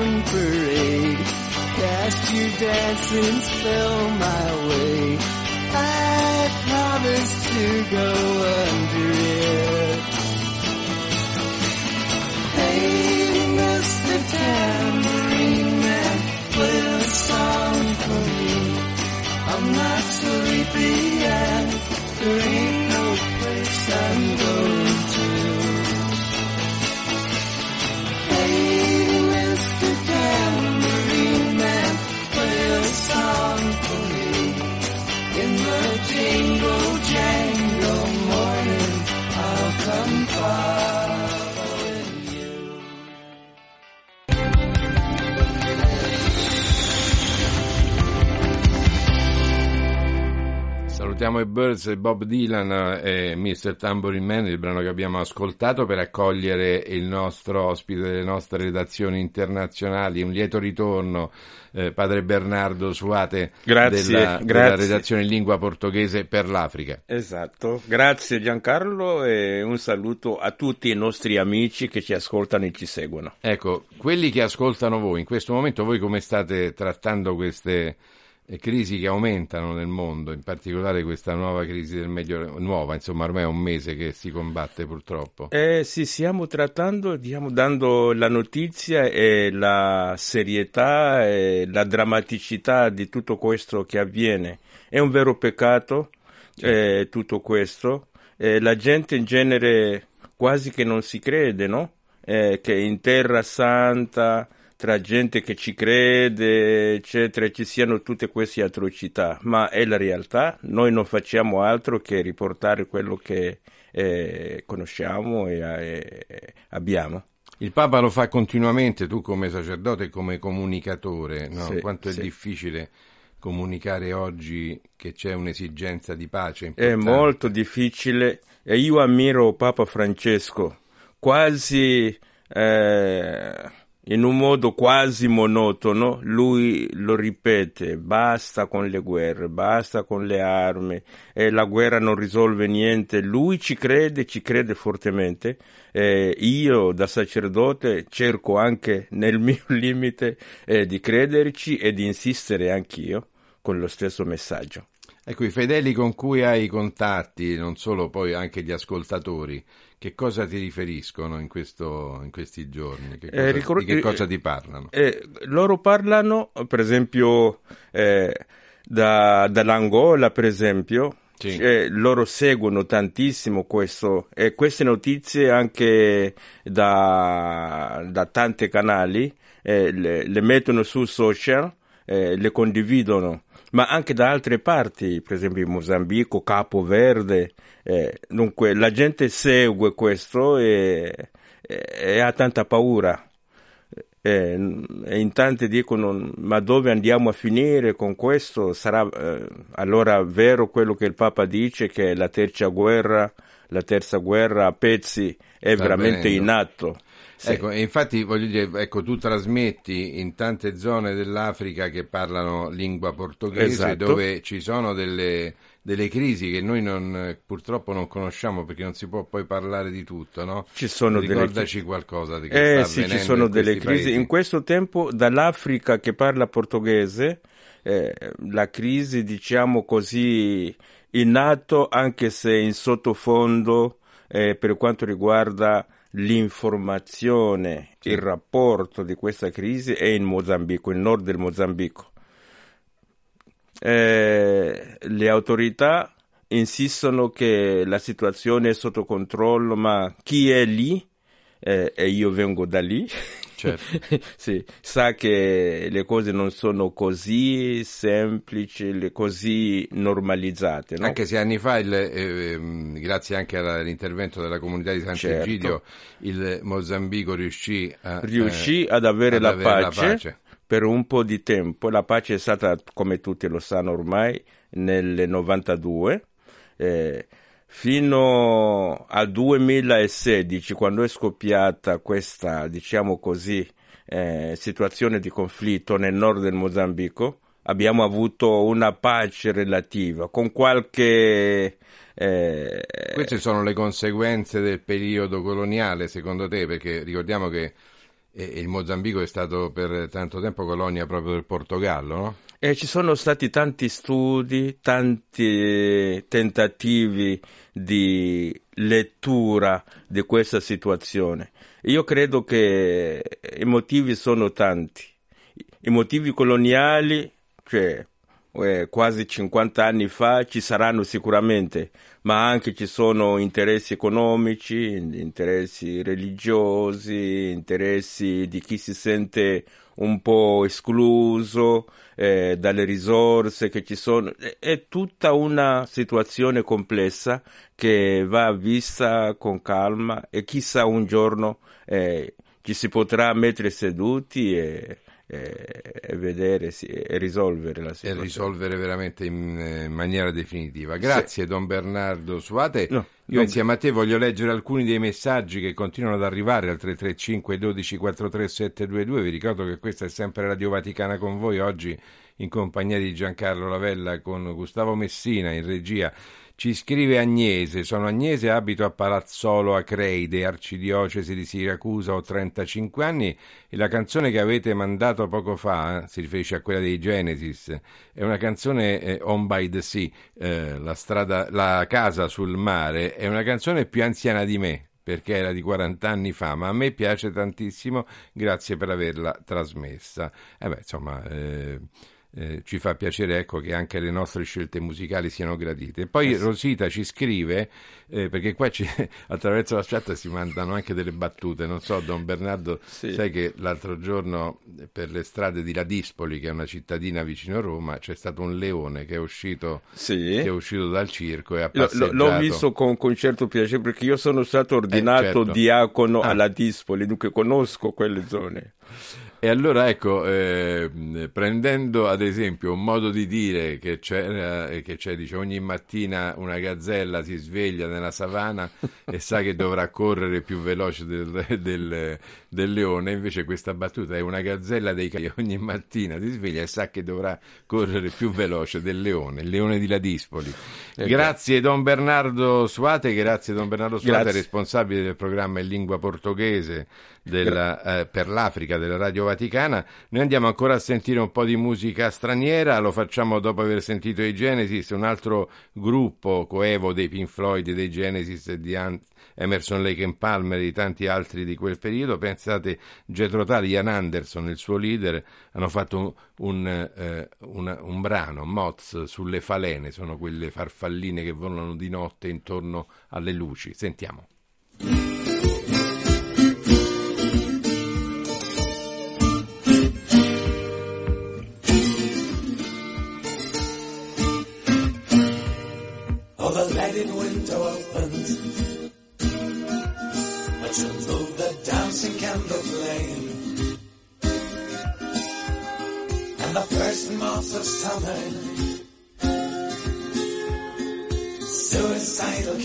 ascoltiamo i Birds e Bob Dylan e Mr. Tambourine Man, il brano che abbiamo ascoltato, per accogliere il nostro ospite delle nostre redazioni internazionali. Un lieto ritorno, padre Bernardo Suate, della redazione in lingua portoghese per l'Africa. Esatto, grazie Giancarlo e un saluto a tutti i nostri amici che ci ascoltano e ci seguono. Ecco, quelli che ascoltano voi, in questo momento voi come state trattando queste crisi che aumentano nel mondo, in particolare questa nuova crisi del Medio, nuova, insomma ormai è un mese che si combatte purtroppo. Sì, stiamo trattando, stiamo dando la notizia e la serietà e la drammaticità di tutto questo che avviene. È un vero peccato, certo. Tutto questo. La gente in genere quasi che non si crede, no? Che in Terra Santa, tra gente che ci crede, eccetera, ci siano tutte queste atrocità, ma è la realtà, noi non facciamo altro che riportare quello che conosciamo e abbiamo. Il Papa lo fa continuamente, tu come sacerdote e come comunicatore, no? Sì, quanto è difficile comunicare oggi che c'è un'esigenza di pace importante. È molto difficile, e io ammiro Papa Francesco, quasi in un modo quasi monotono, lui lo ripete, basta con le guerre, basta con le armi, la guerra non risolve niente. Lui ci crede fortemente. Io da sacerdote cerco anche nel mio limite di crederci e di insistere anch'io con lo stesso messaggio. Ecco, i fedeli con cui hai contatti, non solo poi anche gli ascoltatori, che cosa ti riferiscono in questi giorni? Che cosa, di che cosa ti parlano? Loro parlano, per esempio, dall'Angola, per esempio. Sì. Loro seguono tantissimo questo e queste notizie anche da tanti canali, le mettono su social, le condividono. Ma anche da altre parti, per esempio in Mozambico, Capo Verde, dunque la gente segue questo e ha tanta paura, e in tanti dicono ma dove andiamo a finire con questo? Sarà allora vero quello che il Papa dice, che la terza guerra a pezzi è veramente in atto? Sì. Ecco, infatti voglio dire, ecco, tu trasmetti in tante zone dell'Africa che parlano lingua portoghese, esatto, dove ci sono delle crisi che noi purtroppo non conosciamo, perché non si può poi parlare di tutto, no? Ci sono Ricordaci qualcosa di che sta avvenendo. Sì, ci sono delle crisi paesi. In questo tempo dall'Africa che parla portoghese, la crisi, diciamo così, in atto, anche se in sottofondo, per quanto riguarda l'informazione, sì, il rapporto di questa crisi è in Mozambico, il nord del Mozambico. Le autorità insistono che la situazione è sotto controllo, ma chi è lì, e io vengo da lì, certo. Sì, sa che le cose non sono così semplici, così normalizzate, no? Anche se anni fa, grazie anche all'intervento della comunità di Sant'Egidio, certo, il Mozambico riuscì ad avere la pace per un po' di tempo. La pace è stata, come tutti lo sanno ormai, nel 92, fino al 2016, quando è scoppiata questa, diciamo così, situazione di conflitto nel nord del Mozambico. Abbiamo avuto una pace relativa, con qualche... Queste sono le conseguenze del periodo coloniale, secondo te? Perché ricordiamo che il Mozambico è stato per tanto tempo colonia proprio del Portogallo, no? Ci sono stati tanti studi, tanti tentativi di lettura di questa situazione. Io credo che i motivi sono tanti. I motivi coloniali, cioè quasi 50 anni fa, ci saranno sicuramente, ma anche ci sono interessi economici, interessi religiosi, interessi di chi si sente un po' escluso dalle risorse che ci sono. È tutta una situazione complessa che va vista con calma e chissà un giorno ci si potrà mettere seduti e vedere e risolvere la situazione. E risolvere veramente in maniera definitiva. Grazie, sì. Don Bernardo Suate. No, io insieme a te voglio leggere alcuni dei messaggi che continuano ad arrivare al 335 12 43 722. Vi ricordo che questa è sempre Radio Vaticana con voi, oggi in compagnia di Giancarlo Lavella con Gustavo Messina in regia. Ci scrive Agnese: sono Agnese, abito a Palazzolo Acreide, arcidiocesi di Siracusa, ho 35 anni e la canzone che avete mandato poco fa, si riferisce a quella dei Genesis, è una canzone On by the Sea, la casa sul mare, è una canzone più anziana di me, perché era di 40 anni fa, ma a me piace tantissimo, grazie per averla trasmessa. Ci fa piacere, ecco, che anche le nostre scelte musicali siano gradite. Poi Rosita ci scrive, perché qua attraverso la chat si mandano anche delle battute, non so Don Bernardo, sì. Sai che l'altro giorno per le strade di Ladispoli, che è una cittadina vicino a Roma, c'è stato un leone che è uscito, sì. Che è uscito dal circo e ha passeggiato. L'ho visto con certo piacere, perché io sono stato ordinato certo. Diacono a Ladispoli, dunque conosco quelle zone. E allora ecco, prendendo ad esempio un modo di dire che c'è, dice, ogni mattina una gazzella si sveglia nella savana e sa che dovrà correre più veloce del leone, invece questa battuta è una gazzella dei cani, ogni mattina si sveglia e sa che dovrà correre più veloce del leone, il leone di Ladispoli. Grazie Don Bernardo Suate, responsabile del programma in lingua portoghese per l'Africa della Radio Vaticana. Noi andiamo ancora a sentire un po' di musica straniera, lo facciamo dopo aver sentito i Genesis, un altro gruppo coevo dei Pink Floyd, dei Genesis e di Emerson, Lake and Palmer e di tanti altri di quel periodo. Pensate, Jethro Tull, Ian Anderson, il suo leader, hanno fatto un brano, Moths sulle falene, sono quelle farfalline che volano di notte intorno alle luci. Sentiamo. Suicidal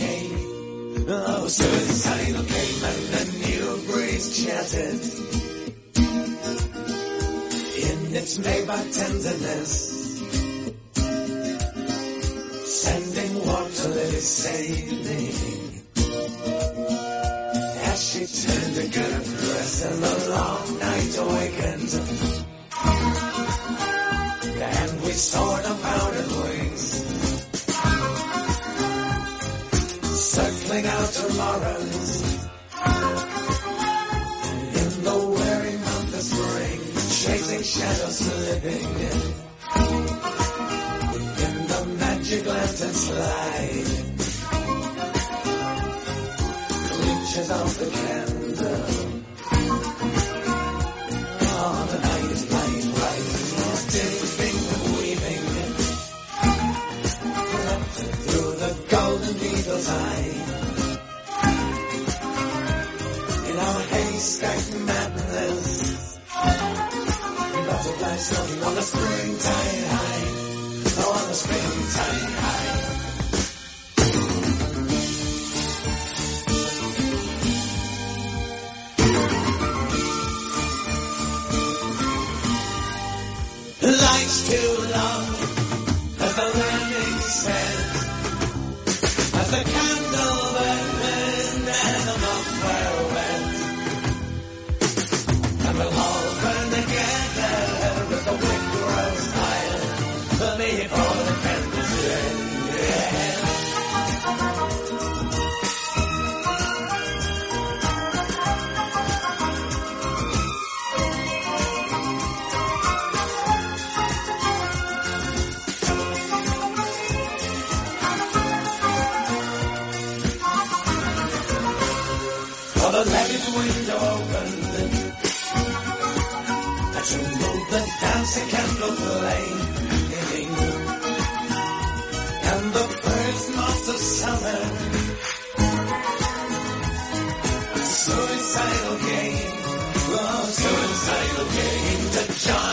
game, the job.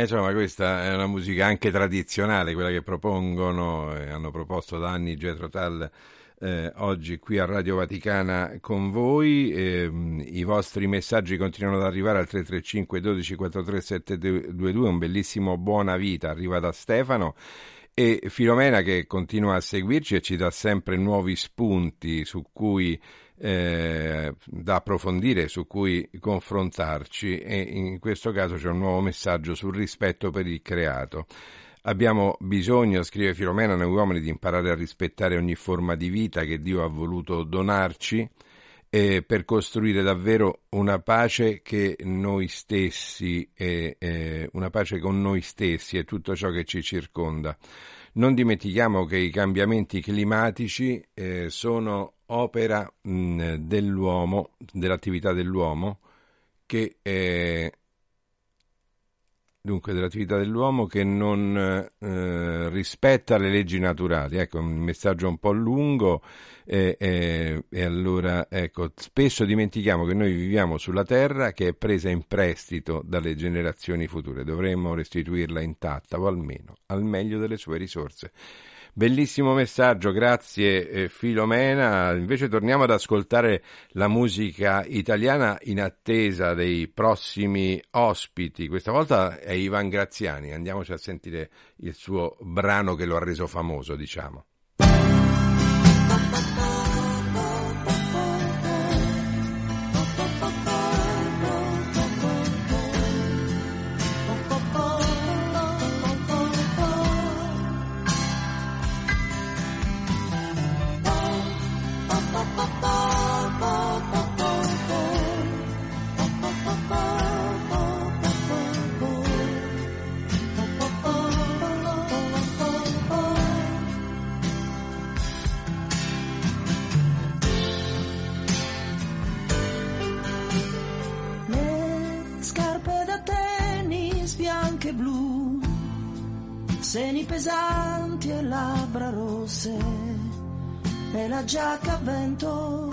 Insomma, questa è una musica anche tradizionale, quella che propongono e hanno proposto da anni Jethro Tull oggi qui a Radio Vaticana con voi. I vostri messaggi continuano ad arrivare al 335 12 43 722, un bellissimo buona vita arriva da Stefano, e Filomena che continua a seguirci e ci dà sempre nuovi spunti su cui da approfondire, su cui confrontarci, e in questo caso c'è un nuovo messaggio sul rispetto per il creato. Abbiamo bisogno, scrive Filomena, noi uomini di imparare a rispettare ogni forma di vita che Dio ha voluto donarci, per costruire davvero una pace che noi stessi una pace con noi stessi e tutto ciò che ci circonda. Non dimentichiamo che i cambiamenti climatici sono opera dell'uomo, dell'attività dell'uomo, che non rispetta le leggi naturali. Ecco, un messaggio un po' lungo, e allora ecco, spesso dimentichiamo che noi viviamo sulla terra che è presa in prestito dalle generazioni future, dovremmo restituirla intatta o almeno al meglio delle sue risorse. Bellissimo messaggio, grazie Filomena. Invece torniamo ad ascoltare la musica italiana in attesa dei prossimi ospiti. Questa volta è Ivan Graziani, andiamoci a sentire il suo brano che lo ha reso famoso, diciamo. Seni pesanti e labbra rosse e la giacca a vento.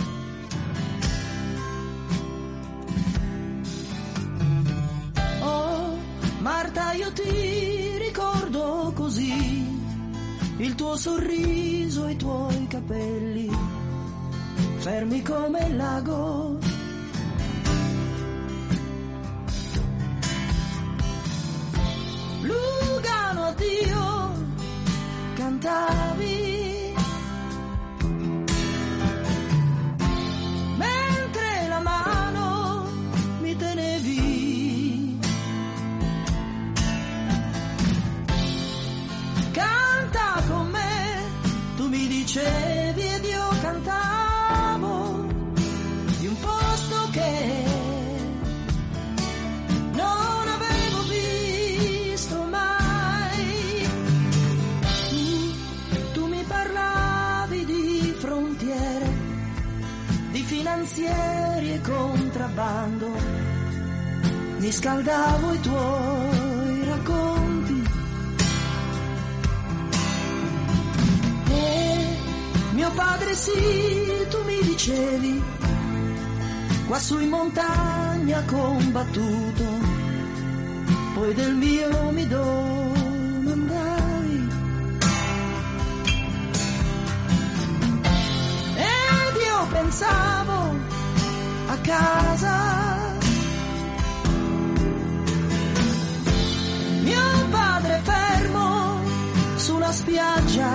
Oh, Marta, io ti ricordo così, il tuo sorriso e i tuoi capelli, fermi come il lago. Lugano, addio, cantavi mentre la mano mi tenevi. Canta con me, tu mi dicevi ed io cantavo di un posto che non avevo visto mai. Tu mi parlavi di frontiere, di finanzieri e contrabbando, mi scaldavo i tuoi racconti. E mio padre sì, tu mi dicevi, qua su in montagna combattuto, poi del mio mi domandavi. Ed io pensavo a casa, mio padre fermo sulla spiaggia,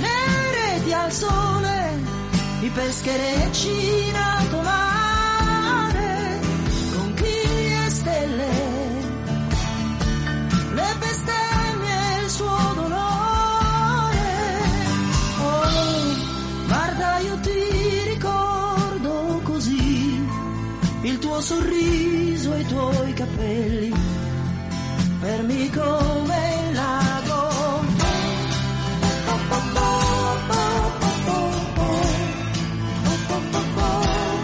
le reti al sole, i pescherecci in alto mare, le bestemmie e il suo dolore. Oh, guarda, io ti ricordo così, il tuo sorriso e i tuoi capelli, fermi come il lago. Oh, oh, oh, oh, oh, oh, oh, oh, oh, oh, oh.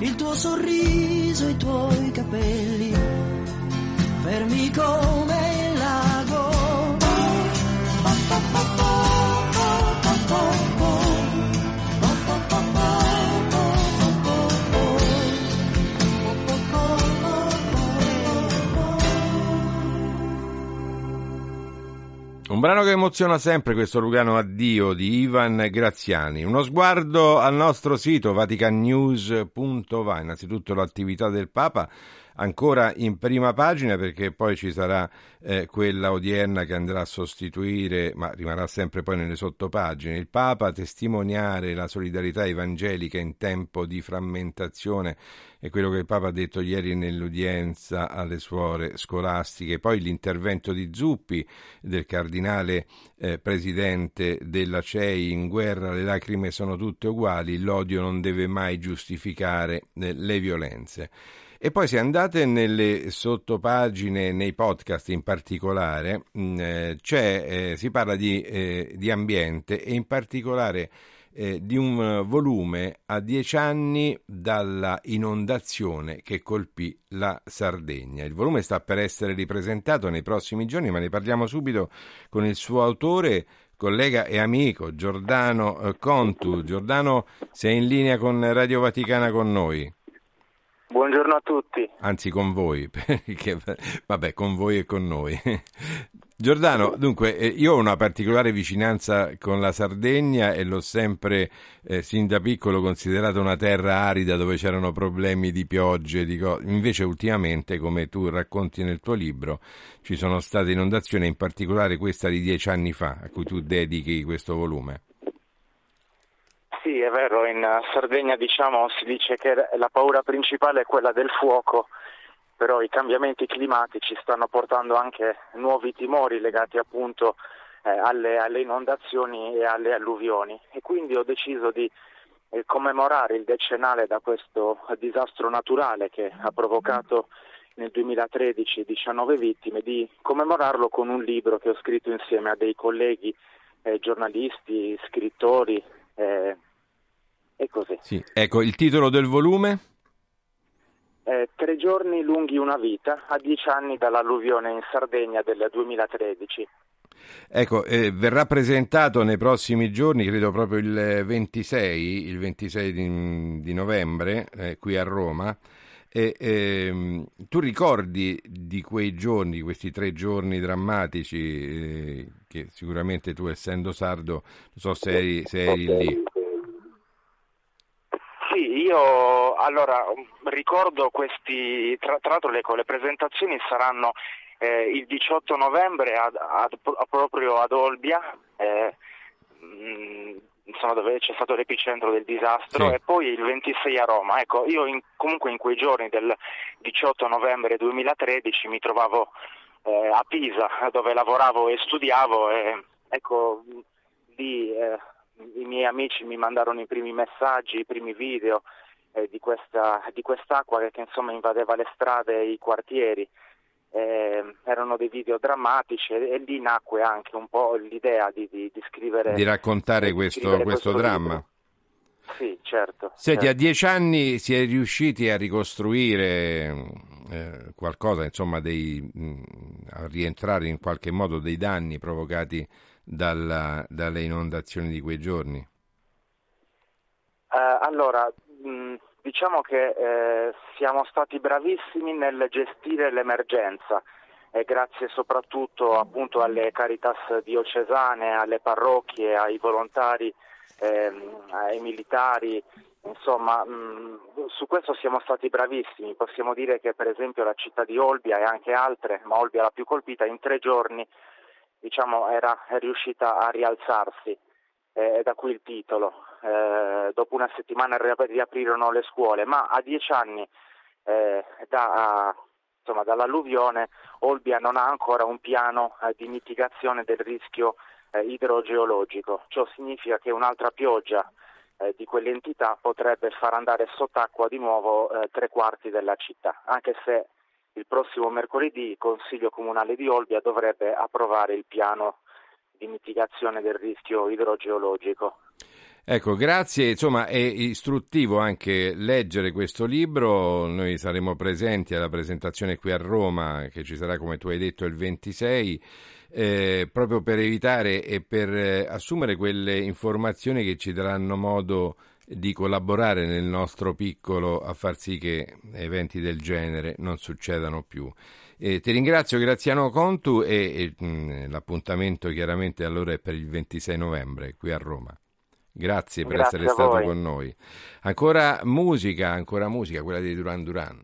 il tuo sorriso, i tuoi capelli, fermi come il lago. Un brano che emoziona sempre, questo Lugano Addio di Ivan Graziani. Uno sguardo al nostro sito vaticannews.va, innanzitutto l'attività del Papa ancora in prima pagina, perché poi ci sarà quella odierna che andrà a sostituire, ma rimarrà sempre poi nelle sottopagine, il Papa a testimoniare la solidarietà evangelica in tempo di frammentazione, è quello che il Papa ha detto ieri nell'udienza alle suore scolastiche. Poi l'intervento di Zuppi, del cardinale presidente della CEI, in guerra le lacrime sono tutte uguali, l'odio non deve mai giustificare le violenze. E poi se andate nelle sottopagine, nei podcast in particolare, si parla di ambiente, e in particolare di un volume a 10 anni dalla inondazione che colpì la Sardegna. Il volume sta per essere ripresentato nei prossimi giorni, ma ne parliamo subito con il suo autore, collega e amico Giordano Contu. Giordano, sei in linea con Radio Vaticana con noi? Buongiorno a tutti. Anzi, con voi, perché vabbè, con voi e con noi. Giordano, dunque, io ho una particolare vicinanza con la Sardegna e l'ho sempre, sin da piccolo, considerata una terra arida dove c'erano problemi di piogge, invece ultimamente, come tu racconti nel tuo libro, ci sono state inondazioni, in particolare questa di 10 anni fa, a cui tu dedichi questo volume. Sì, è vero, in Sardegna si dice che la paura principale è quella del fuoco, però i cambiamenti climatici stanno portando anche nuovi timori legati appunto alle inondazioni e alle alluvioni, e quindi ho deciso di commemorare il decennale da questo disastro naturale che ha provocato nel 2013 19 vittime, di commemorarlo con un libro che ho scritto insieme a dei colleghi, giornalisti, scrittori, e così. Sì, ecco il titolo del volume: 3 giorni lunghi una vita, a 10 anni dall'alluvione in Sardegna del 2013. Ecco, verrà presentato nei prossimi giorni, credo proprio il 26 di novembre, qui a Roma. Tu ricordi di quei giorni, questi 3 giorni drammatici, che sicuramente tu, essendo sardo, non so se eri lì. Sì, io allora ricordo questi, tra l'altro le presentazioni saranno il 18 novembre proprio ad Olbia, insomma, dove c'è stato l'epicentro del disastro, sì. E poi il 26 a Roma. Ecco, io comunque in quei giorni del 18 novembre 2013 mi trovavo a Pisa, dove lavoravo e studiavo, e ecco lì i miei amici mi mandarono i primi messaggi, i primi video di quest'acqua che insomma invadeva le strade e i quartieri. Erano dei video drammatici, e lì nacque anche un po' l'idea di scrivere, di raccontare questo dramma. Sì, certo. Senti, certo. A 10 anni si è riusciti a ricostruire qualcosa, insomma, a rientrare in qualche modo dei danni provocati dalle inondazioni di quei giorni? Allora, diciamo che siamo stati bravissimi nel gestire l'emergenza, grazie soprattutto appunto alle Caritas diocesane, alle parrocchie, ai volontari, ai militari, insomma su questo siamo stati bravissimi. Possiamo dire che per esempio la città di Olbia e anche altre, ma Olbia la più colpita, in 3 giorni diciamo è riuscita a rialzarsi. Da qui il titolo. Dopo una settimana riaprirono le scuole, ma a 10 anni dall'alluvione Olbia non ha ancora un piano di mitigazione del rischio idrogeologico. Ciò significa che un'altra pioggia di quell'entità potrebbe far andare sott'acqua di nuovo 3/4 della città, anche se il prossimo mercoledì il Consiglio Comunale di Olbia dovrebbe approvare il piano di mitigazione del rischio idrogeologico. Ecco, grazie, insomma è istruttivo anche leggere questo libro. Noi saremo presenti alla presentazione qui a Roma, che ci sarà, come tu hai detto, il 26, proprio per evitare e per assumere quelle informazioni che ci daranno modo di collaborare nel nostro piccolo a far sì che eventi del genere non succedano più. Ti ringrazio Graziano Contu e l'appuntamento chiaramente allora è per il 26 novembre qui a Roma. Grazie per essere stato con noi. Ancora musica, quella di Duran Duran.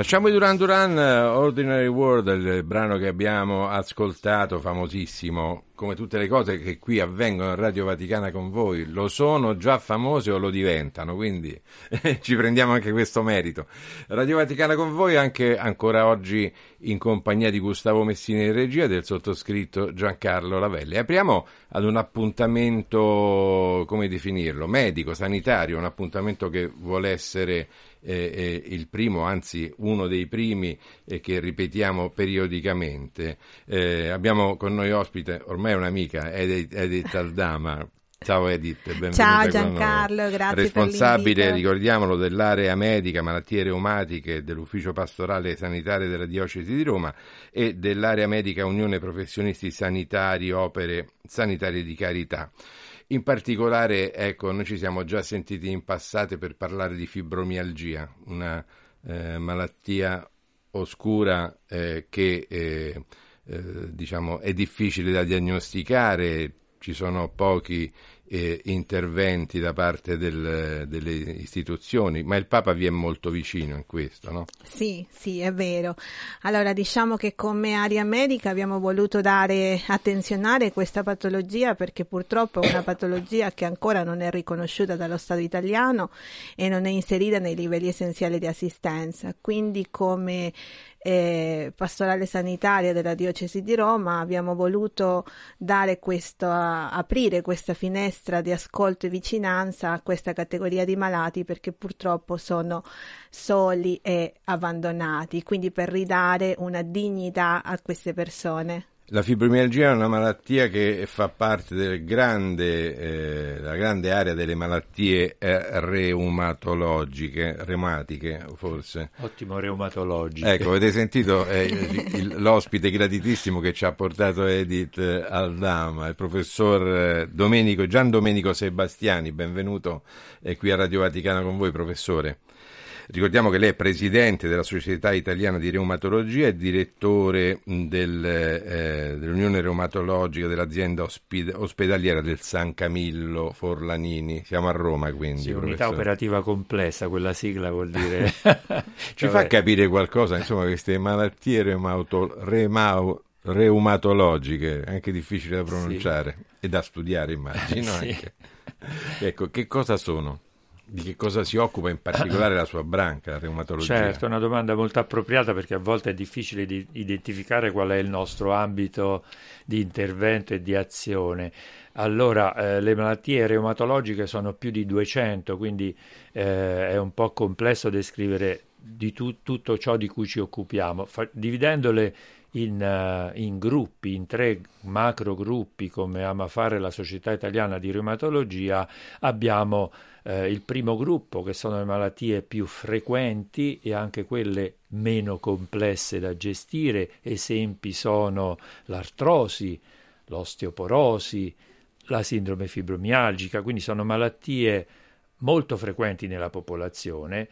Lasciamo i Duran Duran, Ordinary World, il brano che abbiamo ascoltato, famosissimo, come tutte le cose che qui avvengono in Radio Vaticana con voi, lo sono già famose o lo diventano, quindi ci prendiamo anche questo merito. Radio Vaticana con voi anche ancora oggi in compagnia di Gustavo Messina in regia, del sottoscritto Giancarlo Lavella. E apriamo ad un appuntamento, come definirlo, medico, sanitario, un appuntamento che vuole essere il primo, anzi uno dei primi che ripetiamo periodicamente. Abbiamo con noi ospite, ormai un'amica, Edith Aldama. Ciao Edith, benvenuta. Ciao Giancarlo, grazie. Responsabile, per ricordiamolo, dell'area medica malattie reumatiche dell'ufficio pastorale sanitario della diocesi di Roma e dell'area medica Unione Professionisti Sanitari Opere Sanitarie di Carità. In particolare, ecco, noi ci siamo già sentiti in passato per parlare di fibromialgia, una malattia oscura che diciamo è difficile da diagnosticare, ci sono pochi interventi da parte delle istituzioni, ma il Papa vi è molto vicino in questo, no? Sì, è vero. Allora, diciamo che come area medica abbiamo voluto attenzionare questa patologia, perché purtroppo è una patologia che ancora non è riconosciuta dallo Stato italiano e non è inserita nei livelli essenziali di assistenza. Quindi come pastorale sanitaria della diocesi di Roma abbiamo voluto aprire questa finestra di ascolto e vicinanza a questa categoria di malati, perché purtroppo sono soli e abbandonati, quindi per ridare una dignità a queste persone. La fibromialgia è una malattia che fa parte della grande area delle malattie reumatiche, forse. Ottimo, reumatologico. Ecco, avete sentito l'ospite graditissimo che ci ha portato Edith Aldama, il professor Gian Domenico Sebastiani. Benvenuto qui a Radio Vaticana con voi, professore. Ricordiamo che lei è presidente della Società Italiana di Reumatologia e direttore dell'Unione Reumatologica dell'azienda ospedaliera del San Camillo Forlanini. Siamo a Roma, quindi. Sì, unità operativa complessa, quella sigla vuol dire. Ci fa capire qualcosa, insomma, queste malattie reumatologiche, anche difficili da pronunciare e da studiare, immagino. Anche. Ecco, che cosa sono? Di che cosa si occupa in particolare la sua branca, la reumatologia? Certo, è una domanda molto appropriata, perché a volte è difficile di identificare qual è il nostro ambito di intervento e di azione. Allora, le malattie reumatologiche sono più di 200, quindi è un po' complesso descrivere di tutto ciò di cui ci occupiamo, dividendole in gruppi, in tre macro gruppi, come ama fare la Società Italiana di Reumatologia. Abbiamo il primo gruppo, che sono le malattie più frequenti e anche quelle meno complesse da gestire. Esempi sono l'artrosi, l'osteoporosi, la sindrome fibromialgica, quindi sono malattie molto frequenti nella popolazione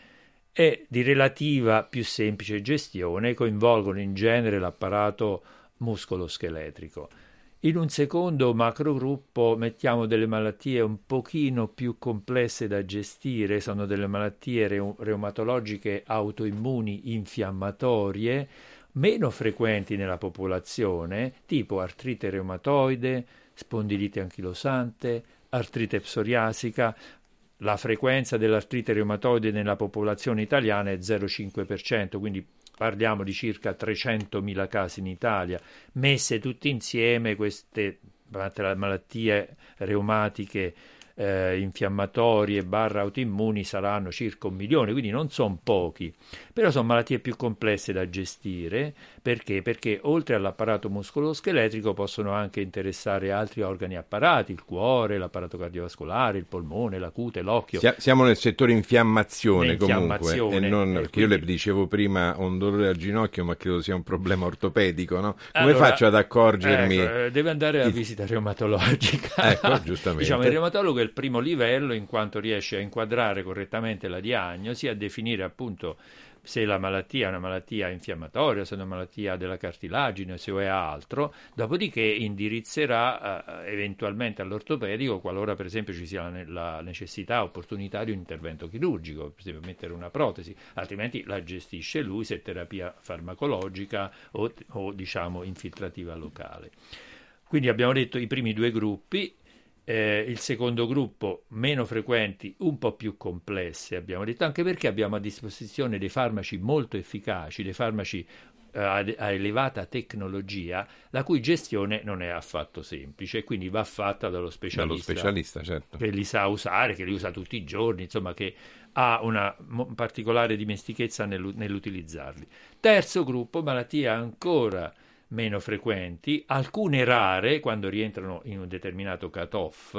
e di relativa più semplice gestione, coinvolgono in genere l'apparato muscoloscheletrico. In un secondo macrogruppo mettiamo delle malattie un pochino più complesse da gestire, sono delle malattie reumatologiche autoimmuni infiammatorie, meno frequenti nella popolazione, tipo artrite reumatoide, spondilite anchilosante, artrite psoriasica. La frequenza dell'artrite reumatoide nella popolazione italiana è 0,5%, quindi parliamo di circa 300.000 casi in Italia. Messe tutte insieme queste malattie reumatiche infiammatorie / autoimmuni saranno circa 1 milione, quindi non sono pochi, però sono malattie più complesse da gestire. Perché? Perché oltre all'apparato muscoloscheletrico possono anche interessare altri organi e apparati, il cuore, l'apparato cardiovascolare, il polmone, la cute, l'occhio. Siamo nel settore infiammazione. E non, quindi, io le dicevo prima, un dolore al ginocchio, ma credo sia un problema ortopedico, no? Come faccio ad accorgermi? Ecco, deve andare alla visita reumatologica. Ecco, giustamente. Diciamo, il reumatologo è il primo livello, in quanto riesce a inquadrare correttamente la diagnosi, a definire appunto se la malattia è una malattia infiammatoria, se è una malattia della cartilagine, se è altro, dopodiché indirizzerà eventualmente all'ortopedico qualora per esempio ci sia la necessità, opportunità di un intervento chirurgico, per esempio mettere una protesi, altrimenti la gestisce lui se è terapia farmacologica o diciamo infiltrativa locale. Quindi abbiamo detto i primi due gruppi. Il secondo gruppo, meno frequenti, un po' più complesse, abbiamo detto, anche perché abbiamo a disposizione dei farmaci molto efficaci, dei farmaci a elevata tecnologia, la cui gestione non è affatto semplice, quindi va fatta dallo specialista, certo, che li sa usare, che li usa tutti i giorni, insomma, che ha una particolare dimestichezza nell'utilizzarli. Terzo gruppo, malattie ancora meno frequenti, alcune rare quando rientrano in un determinato cut-off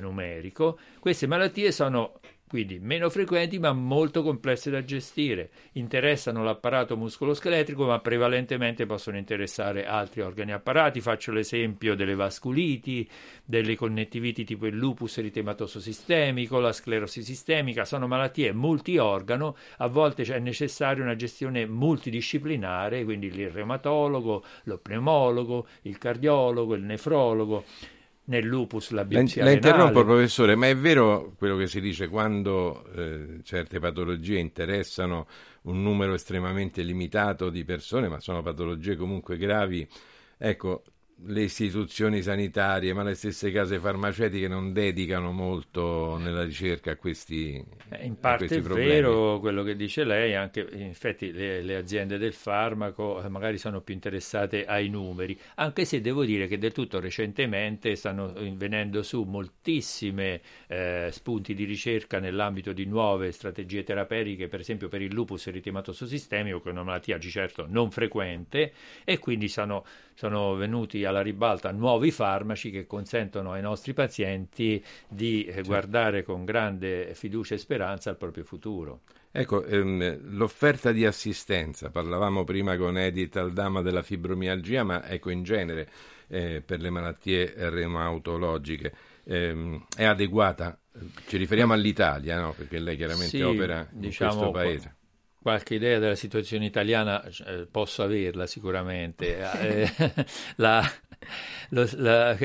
numerico. Queste malattie sono quindi meno frequenti ma molto complesse da gestire, interessano l'apparato muscoloscheletrico ma prevalentemente possono interessare altri organi e apparati. Faccio l'esempio delle vasculiti, delle connettiviti tipo il lupus eritematoso sistemico, la sclerosi sistemica, sono malattie multiorgano, a volte è necessaria una gestione multidisciplinare, quindi il reumatologo, lo pneumologo, il cardiologo, il nefrologo. Nel lupus la biopsia renale. La interrompo, professore, ma è vero quello che si dice quando certe patologie interessano un numero estremamente limitato di persone, ma sono patologie comunque gravi? Ecco, le istituzioni sanitarie, ma le stesse case farmaceutiche non dedicano molto nella ricerca a questi problemi. In parte è vero quello che dice lei, anche in effetti le aziende del farmaco magari sono più interessate ai numeri, anche se devo dire che del tutto recentemente stanno venendo su moltissime spunti di ricerca nell'ambito di nuove strategie terapeutiche, per esempio per il lupus eritematoso sistemico, che è una malattia di certo non frequente, e quindi sono venuti alla ribalta nuovi farmaci che consentono ai nostri pazienti di guardare con grande fiducia e speranza al proprio futuro. Ecco, l'offerta di assistenza, parlavamo prima con Edith Aldama della fibromialgia, ma ecco in genere per le malattie reumatologiche è adeguata? Ci riferiamo all'Italia, no? Perché lei chiaramente sì, opera diciamo, in questo paese. Qualche idea della situazione italiana posso averla sicuramente.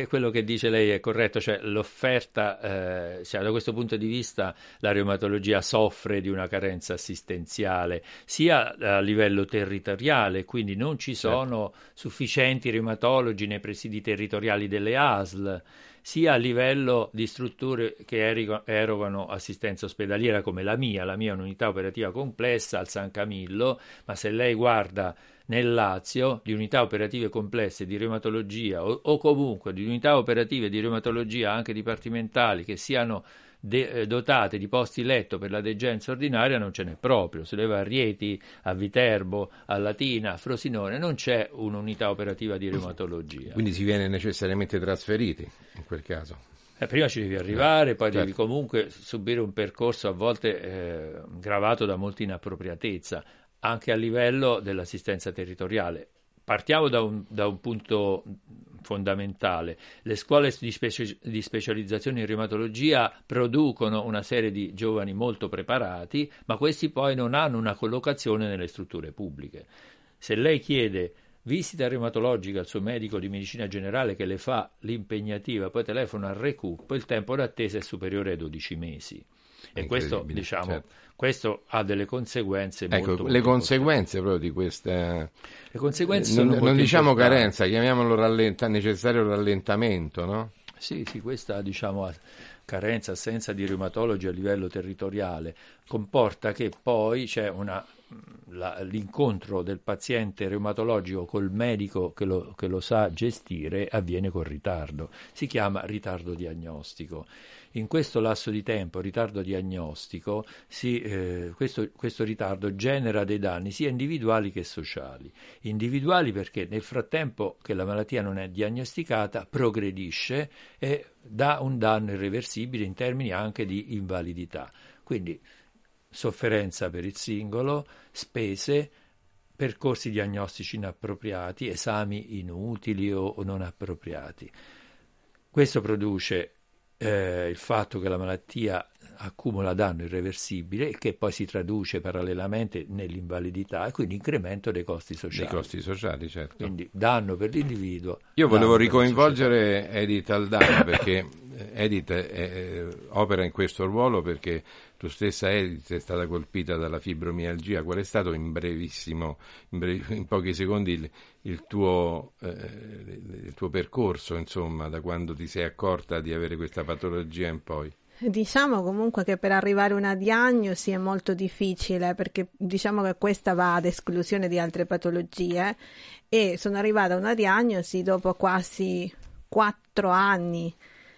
Quello che dice lei è corretto, cioè l'offerta, da questo punto di vista la reumatologia soffre di una carenza assistenziale, sia a livello territoriale, quindi non ci sono sufficienti reumatologi nei presidi territoriali delle ASL, sia a livello di strutture che erogano assistenza ospedaliera come la mia è un'unità operativa complessa al San Camillo, ma se lei guarda nel Lazio di unità operative complesse di reumatologia o comunque di unità operative di reumatologia anche dipartimentali che siano dotate di posti letto per la degenza ordinaria non ce n'è proprio. Se leva a Rieti, a Viterbo, a Latina, a Frosinone non c'è un'unità operativa di reumatologia. Quindi si viene necessariamente trasferiti in quel caso. Prima ci devi arrivare, poi devi comunque subire un percorso a volte gravato da molta inappropriatezza anche a livello dell'assistenza territoriale. Partiamo da un punto fondamentale. Le scuole di specializzazione in reumatologia producono una serie di giovani molto preparati, ma questi poi non hanno una collocazione nelle strutture pubbliche. Se lei chiede visita reumatologica al suo medico di medicina generale che le fa l'impegnativa, poi telefona al RECUP, il tempo d'attesa è superiore ai 12 mesi. E questo, diciamo, questo ha delle conseguenze molto le conseguenze proprio di questa le conseguenze sono non diciamo carenza, chiamiamolo necessario rallentamento, no? Sì, questa diciamo carenza, assenza di reumatologi a livello territoriale comporta che poi c'è l'incontro del paziente reumatologico col medico che lo sa gestire avviene con ritardo, si chiama ritardo diagnostico. In questo lasso di tempo, ritardo diagnostico, questo ritardo genera dei danni sia individuali che sociali. Individuali perché nel frattempo che la malattia non è diagnosticata progredisce e dà un danno irreversibile in termini anche di invalidità. Quindi sofferenza per il singolo, spese, percorsi diagnostici inappropriati, esami inutili o non appropriati. Questo produce il fatto che la malattia accumula danno irreversibile che poi si traduce parallelamente nell'invalidità e quindi incremento dei costi sociali. Dei costi sociali, certo. Quindi danno per l'individuo. Io volevo ricoinvolgere Edith Aldana perché Edith opera in questo ruolo perché tu stessa, Edith, è stata colpita dalla fibromialgia. Qual è stato in pochi secondi il tuo percorso, insomma, da quando ti sei accorta di avere questa patologia in poi? Diciamo comunque che per arrivare a una diagnosi è molto difficile perché diciamo che questa va ad esclusione di altre patologie e sono arrivata a una diagnosi dopo quasi 4 anni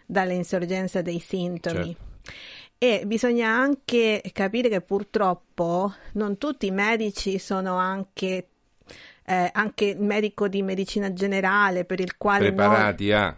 dall'insorgenza dei sintomi. Certo. E bisogna anche capire che purtroppo non tutti i medici sono anche il medico di medicina generale per il quale preparati a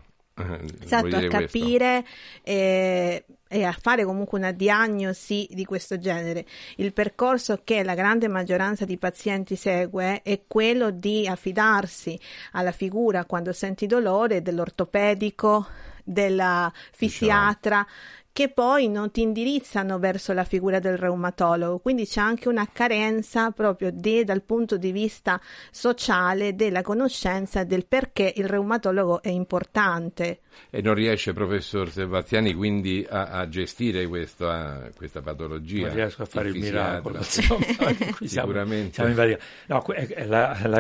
capire e a fare comunque una diagnosi di questo genere. Il percorso che la grande maggioranza di pazienti segue è quello di affidarsi alla figura, quando senti dolore, dell'ortopedico, della fisiatra, che poi non ti indirizzano verso la figura del reumatologo, quindi c'è anche una carenza proprio dal punto di vista sociale della conoscenza del perché il reumatologo è importante. E non riesce, professor Sebastiani, quindi a gestire questa patologia. Non riesco a fare il miracolo. Sicuramente. La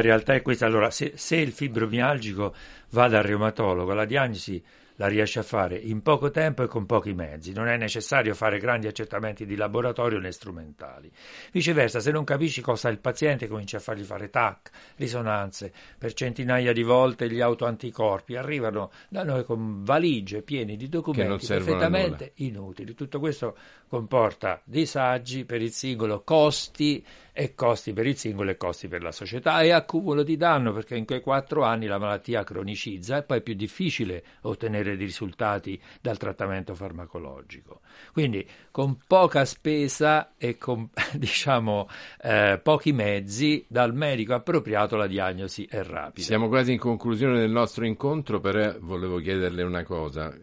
realtà è questa. Allora, se il fibromialgico va dal reumatologo, la diagnosi la riesce a fare in poco tempo e con pochi mezzi, non è necessario fare grandi accertamenti di laboratorio né strumentali. Viceversa, se non capisci cosa ha il paziente, cominci a fargli fare TAC, risonanze, per centinaia di volte gli autoanticorpi, arrivano da noi con valigie piene di documenti perfettamente inutili. Tutto questo comporta disagi per il singolo, costi per il singolo e costi per la società e accumulo di danno, perché in quei 4 anni la malattia cronicizza e poi è più difficile ottenere di risultati dal trattamento farmacologico. Quindi con poca spesa e con pochi mezzi, dal medico appropriato la diagnosi è rapida. Siamo quasi in conclusione del nostro incontro, però volevo chiederle una cosa,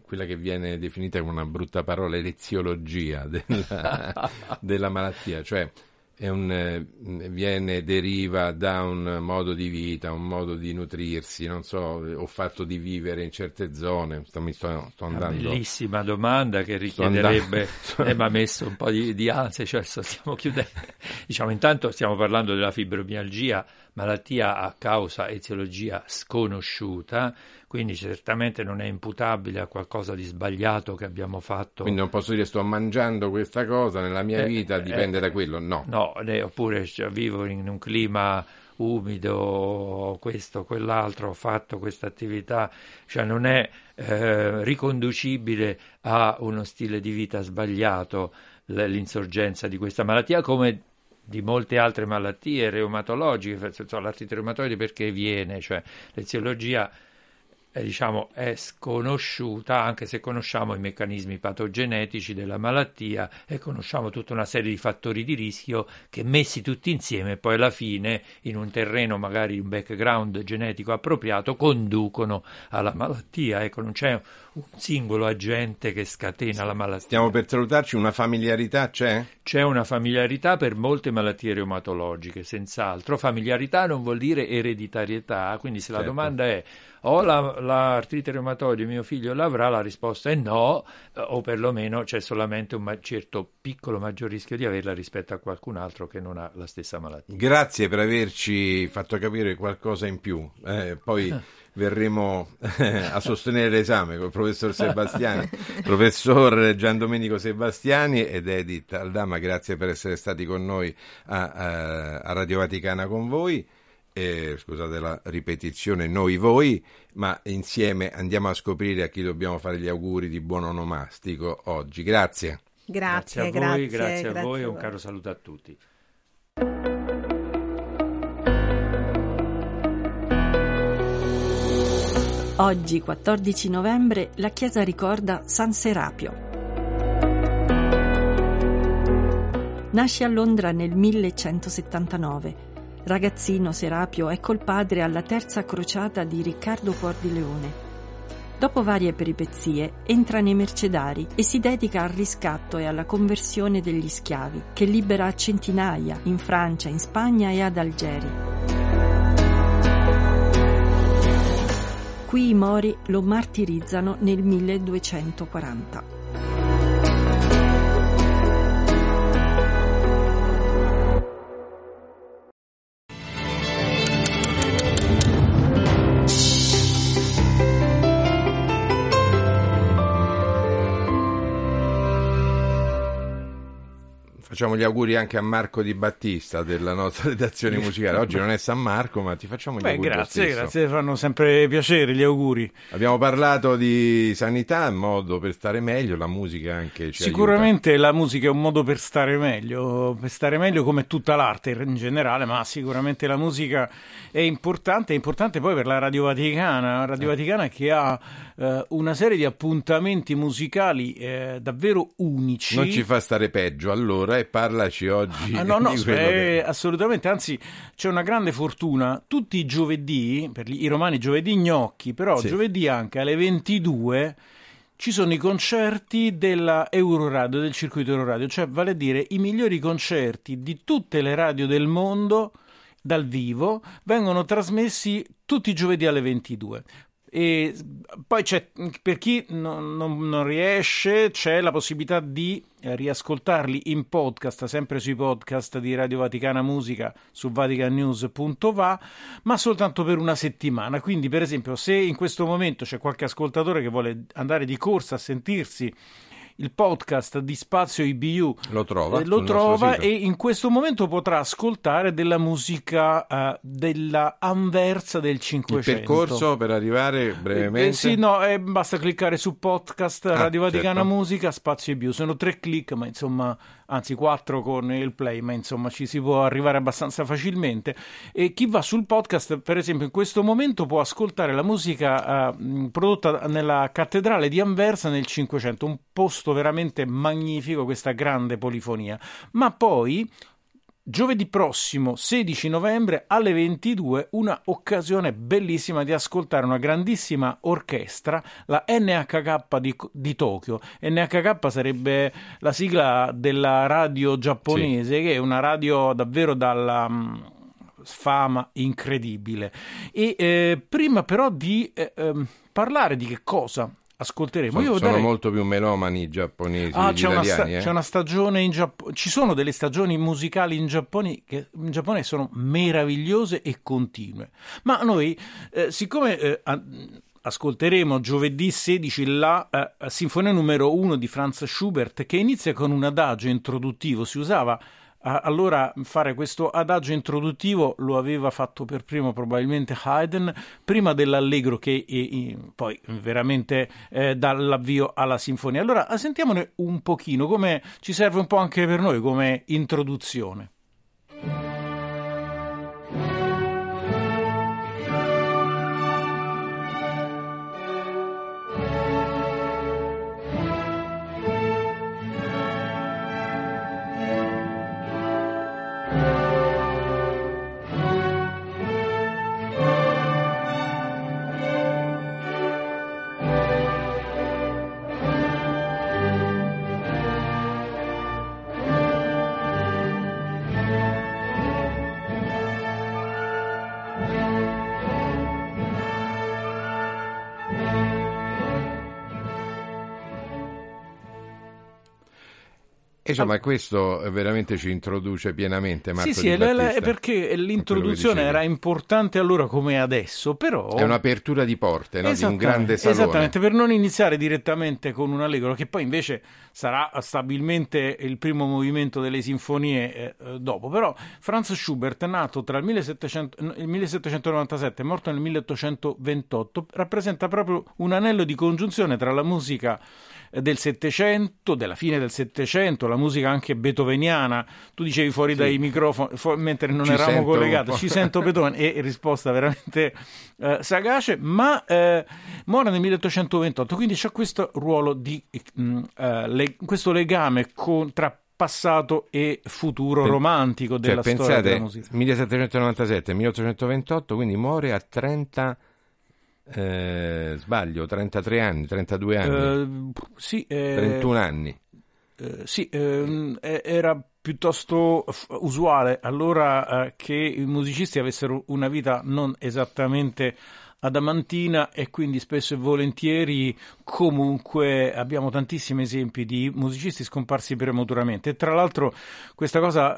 quella che viene definita con una brutta parola eleziologia della malattia, cioè deriva da un modo di vita, un modo di nutrirsi, non so, o fatto di vivere in certe zone. Sto andando. Una bellissima domanda che richiederebbe, mi ha messo un po' di ansia, cioè stiamo chiudendo. Intanto stiamo parlando della fibromialgia, malattia a causa eziologia sconosciuta, quindi certamente non è imputabile a qualcosa di sbagliato che abbiamo fatto. Quindi non posso dire sto mangiando questa cosa nella mia vita, dipende da quello, no. No, oppure vivo in un clima umido, questo, quell'altro, ho fatto questa attività, non è riconducibile a uno stile di vita sbagliato l'insorgenza di questa malattia, come di molte altre malattie reumatologiche, l'artrite reumatoide perché viene, l'eziologia è sconosciuta, anche se conosciamo i meccanismi patogenetici della malattia e conosciamo tutta una serie di fattori di rischio che, messi tutti insieme, poi alla fine in un terreno, magari un background genetico appropriato, conducono alla malattia. Ecco, non c'è un singolo agente che scatena la malattia. Stiamo per salutarci, una familiarità c'è? C'è una familiarità per molte malattie reumatologiche, senz'altro. Familiarità non vuol dire ereditarietà, quindi se la domanda è o l'artrite reumatoide mio figlio l'avrà, la risposta è no, o perlomeno c'è solamente un certo piccolo maggior rischio di averla rispetto a qualcun altro che non ha la stessa malattia. Grazie per averci fatto capire qualcosa in più, poi verremo a sostenere l'esame con il professor Sebastiani, professor Giandomenico Sebastiani ed Edith Aldama. Grazie per essere stati con noi a Radio Vaticana con voi. Scusate la ripetizione, noi voi, ma insieme andiamo a scoprire a chi dobbiamo fare gli auguri di buon onomastico oggi. Grazie a voi, grazie a voi e un caro saluto a tutti. Oggi, 14 novembre, la Chiesa ricorda San Serapio. Nasce a Londra nel 1179. Ragazzino, Serapio è col padre alla terza crociata di Riccardo Cuor di Leone. Dopo varie peripezie, entra nei mercedari e si dedica al riscatto e alla conversione degli schiavi, che libera centinaia in Francia, in Spagna e ad Algeri. Qui i Mori lo martirizzano nel 1240. Facciamo gli auguri anche a Marco Di Battista della nostra redazione musicale. Oggi non è San Marco, ma ti facciamo gli auguri. Grazie, fanno sempre piacere gli auguri. Abbiamo parlato di sanità, modo per stare meglio, la musica anche ci sicuramente aiuta. La musica è un modo per stare meglio come tutta l'arte in generale, ma sicuramente la musica è importante poi per la Radio Vaticana, che ha una serie di appuntamenti musicali davvero unici. Non ci fa stare peggio allora. Parlaci oggi. Assolutamente, anzi c'è una grande fortuna, tutti i giovedì, per i romani giovedì gnocchi, però sì. Giovedì anche alle 22 ci sono i concerti della Euroradio, del circuito Euroradio, cioè vale a dire i migliori concerti di tutte le radio del mondo dal vivo vengono trasmessi tutti i giovedì alle 22. E poi c'è, per chi non riesce, c'è la possibilità di riascoltarli in podcast, sempre sui podcast di Radio Vaticana Musica su vaticannews.va, ma soltanto per una settimana. Quindi, per esempio, se in questo momento c'è qualche ascoltatore che vuole andare di corsa a sentirsi il podcast di Spazio IBU, lo trova e in questo momento potrà ascoltare della musica della Anversa del Cinquecento. Il percorso per arrivare brevemente? Basta cliccare su podcast Radio Vaticana Musica Spazio IBU, sono 3 click, ma insomma, anzi 4 con il play, ma insomma ci si può arrivare abbastanza facilmente. E chi va sul podcast, per esempio, in questo momento può ascoltare la musica prodotta nella cattedrale di Anversa nel Cinquecento, un posto veramente magnifico, questa grande polifonia. Ma poi giovedì prossimo 16 novembre alle 22 una occasione bellissima di ascoltare una grandissima orchestra, la NHK di Tokyo. NHK sarebbe la sigla della radio giapponese, sì, che è una radio davvero dalla fama incredibile. E prima però di parlare di che cosa ascolteremo. Sono molto più melomani giapponesi gli italiani. C'è una stagione in Giappone. Ci sono delle stagioni musicali in Giappone che in Giappone sono meravigliose e continue. Ma noi, siccome ascolteremo giovedì 16 la sinfonia numero 1 di Franz Schubert, che inizia con un adagio introduttivo. Si usava allora fare questo adagio introduttivo, lo aveva fatto per primo probabilmente Haydn, prima dell'allegro che poi veramente dà l'avvio alla sinfonia. Allora sentiamone un pochino, come ci serve un po' anche per noi come introduzione. Ma questo veramente ci introduce pienamente Marco Di Battista. Sì, perché l'introduzione era importante allora come adesso, però è un'apertura di porte, no? Di un grande salone. Esattamente, per non iniziare direttamente con un allegro, che poi invece sarà stabilmente il primo movimento delle sinfonie dopo. Però Franz Schubert, nato tra il 1797 e morto nel 1828, rappresenta proprio un anello di congiunzione tra la musica del Settecento, della fine del Settecento, la musica anche beethoveniana. Tu dicevi fuori dai microfoni, mentre non eravamo collegati, ci sento Beethoven, e risposta veramente sagace, ma muore nel 1828, quindi c'è questo ruolo di questo legame tra passato e futuro romantico della storia della musica. 1797-1828, quindi muore a 30 Sbaglio, 33 anni, 32 anni, sì, 31 anni. Sì, era piuttosto usuale allora che i musicisti avessero una vita non esattamente adamantina, e quindi spesso e volentieri comunque abbiamo tantissimi esempi di musicisti scomparsi prematuramente. E tra l'altro questa cosa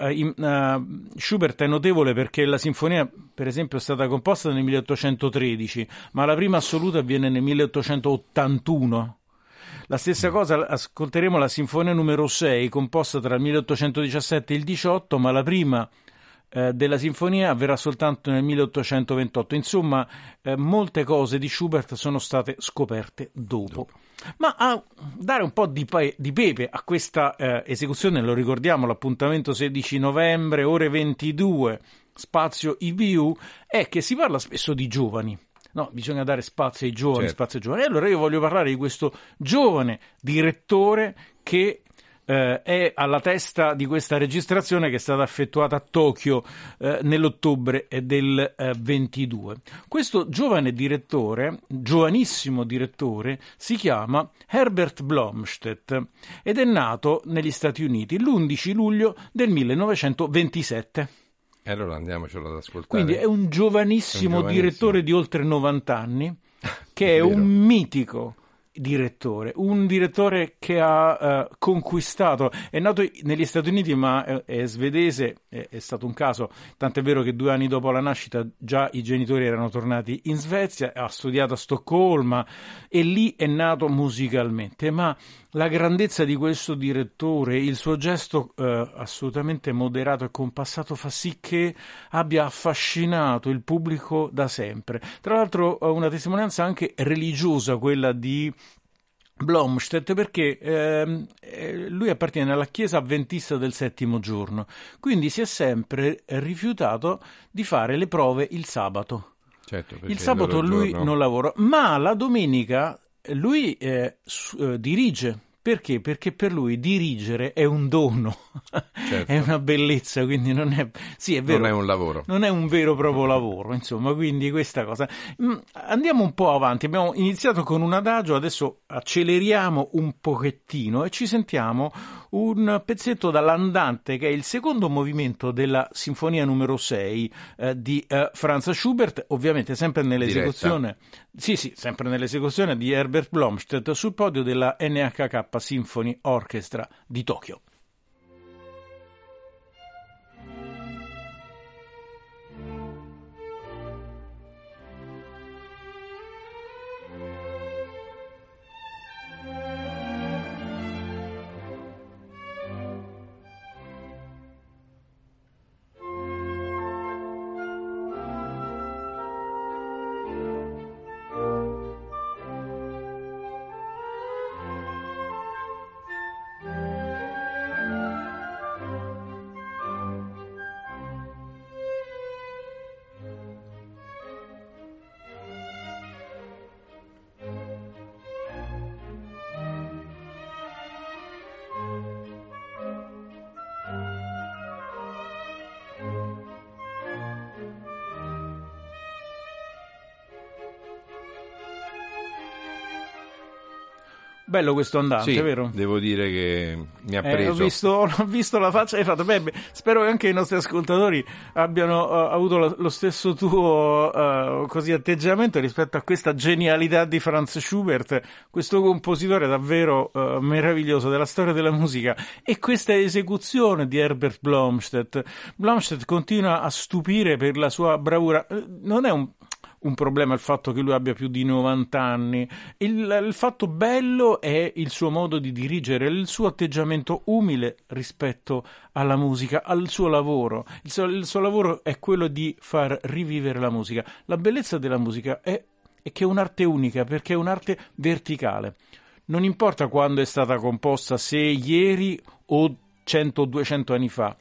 Schubert è notevole perché la sinfonia per esempio è stata composta nel 1813, ma la prima assoluta avviene nel 1881. La stessa cosa, ascolteremo la sinfonia numero 6 composta tra il 1817 e il 18, ma la prima della sinfonia avverrà soltanto nel 1828. Insomma, molte cose di Schubert sono state scoperte dopo. Ma a dare un po' di pepe a questa esecuzione, lo ricordiamo, l'appuntamento 16 novembre, ore 22, spazio IBU, è che si parla spesso di giovani. No, bisogna dare spazio ai giovani, certo. Spazio ai giovani. E allora io voglio parlare di questo giovane direttore che è alla testa di questa registrazione che è stata effettuata a Tokyo nell'ottobre del 22. Questo giovane direttore, giovanissimo direttore, si chiama Herbert Blomstedt ed è nato negli Stati Uniti l'11 luglio del 1927. E allora andiamocelo ad ascoltare. Quindi è un giovanissimo direttore di oltre 90 anni, che è un mitico direttore, un direttore che ha conquistato, è nato negli Stati Uniti ma è svedese, è stato un caso, tant'è vero che 2 anni dopo la nascita già i genitori erano tornati in Svezia, ha studiato a Stoccolma e lì è nato musicalmente, ma la grandezza di questo direttore, il suo gesto assolutamente moderato e compassato fa sì che abbia affascinato il pubblico da sempre. Tra l'altro una testimonianza anche religiosa quella di Blomstedt, perché lui appartiene alla Chiesa Avventista del Settimo Giorno, quindi si è sempre rifiutato di fare le prove il sabato. Certo, il sabato lui non lavora, ma la domenica lui dirige. Perché? Perché per lui dirigere è un dono, certo. È una bellezza, quindi non è, sì, è vero, non è un lavoro, non è un vero proprio lavoro, insomma, quindi questa cosa. Andiamo un po' avanti, abbiamo iniziato con un adagio, adesso acceleriamo un pochettino e ci sentiamo un pezzetto dall'andante che è il secondo movimento della sinfonia numero 6 di Franz Schubert, ovviamente sempre nell'esecuzione sempre nell'esecuzione di Herbert Blomstedt sul podio della NHK Symphony Orchestra di Tokyo. Bello questo andante, sì, vero? Devo dire che mi ha preso. Ho visto la faccia e hai fatto bene. Spero che anche i nostri ascoltatori abbiano avuto lo stesso tuo così atteggiamento rispetto a questa genialità di Franz Schubert, questo compositore davvero meraviglioso della storia della musica, e questa esecuzione di Herbert Blomstedt. Blomstedt continua a stupire per la sua bravura. Non è un problema il fatto che lui abbia più di 90 anni, il fatto bello è il suo modo di dirigere, il suo atteggiamento umile rispetto alla musica, al suo lavoro. Il suo lavoro è quello di far rivivere la musica. La bellezza della musica è che è un'arte unica, perché è un'arte verticale. Non importa quando è stata composta, se ieri o 100 o 200 anni fa,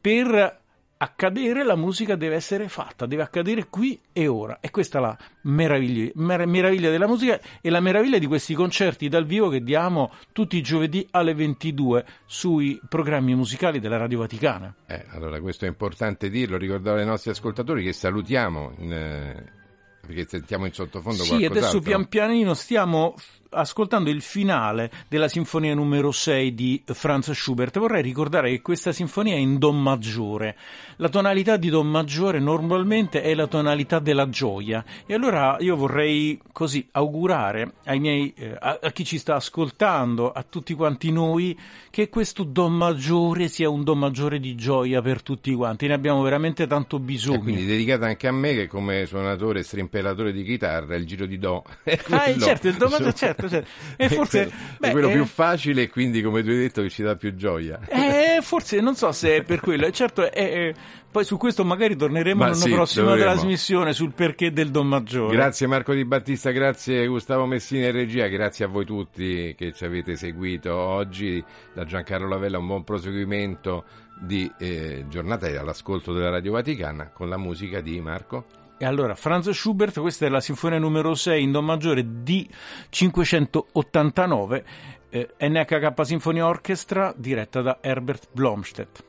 per accadere la musica deve essere fatta, deve accadere qui e ora, e questa è la meraviglia della musica e la meraviglia di questi concerti dal vivo che diamo tutti i giovedì alle 22 sui programmi musicali della Radio Vaticana. Allora questo è importante dirlo, ricordare ai nostri ascoltatori che salutiamo perché sentiamo in sottofondo qualcos'altro. Sì, adesso pian pianino stiamo ascoltando il finale della sinfonia numero 6 di Franz Schubert. Vorrei ricordare che questa sinfonia è in do maggiore. La tonalità di do maggiore normalmente è la tonalità della gioia, e allora io vorrei così augurare ai miei a chi ci sta ascoltando, a tutti quanti noi, che questo do maggiore sia un do maggiore di gioia per tutti quanti. Ne abbiamo veramente tanto bisogno. E quindi dedicata anche a me, che come suonatore e strimpellatore di chitarra il giro di do è quello. Ah, certo, il do maggiore, certo. Cioè, e forse è quello più facile, e quindi, come tu hai detto, che ci dà più gioia. Forse non so se è per quello, certo. Poi su questo magari torneremo nella prossima trasmissione sul perché del do maggiore. Grazie Marco Di Battista, grazie Gustavo Messina in regia, grazie a voi tutti che ci avete seguito oggi. Da Giancarlo Lavella un buon proseguimento di giornata e all'ascolto della Radio Vaticana con la musica di Marco. E allora, Franz Schubert, questa è la sinfonia numero 6 in do maggiore D589, NHK Sinfonia Orchestra, diretta da Herbert Blomstedt.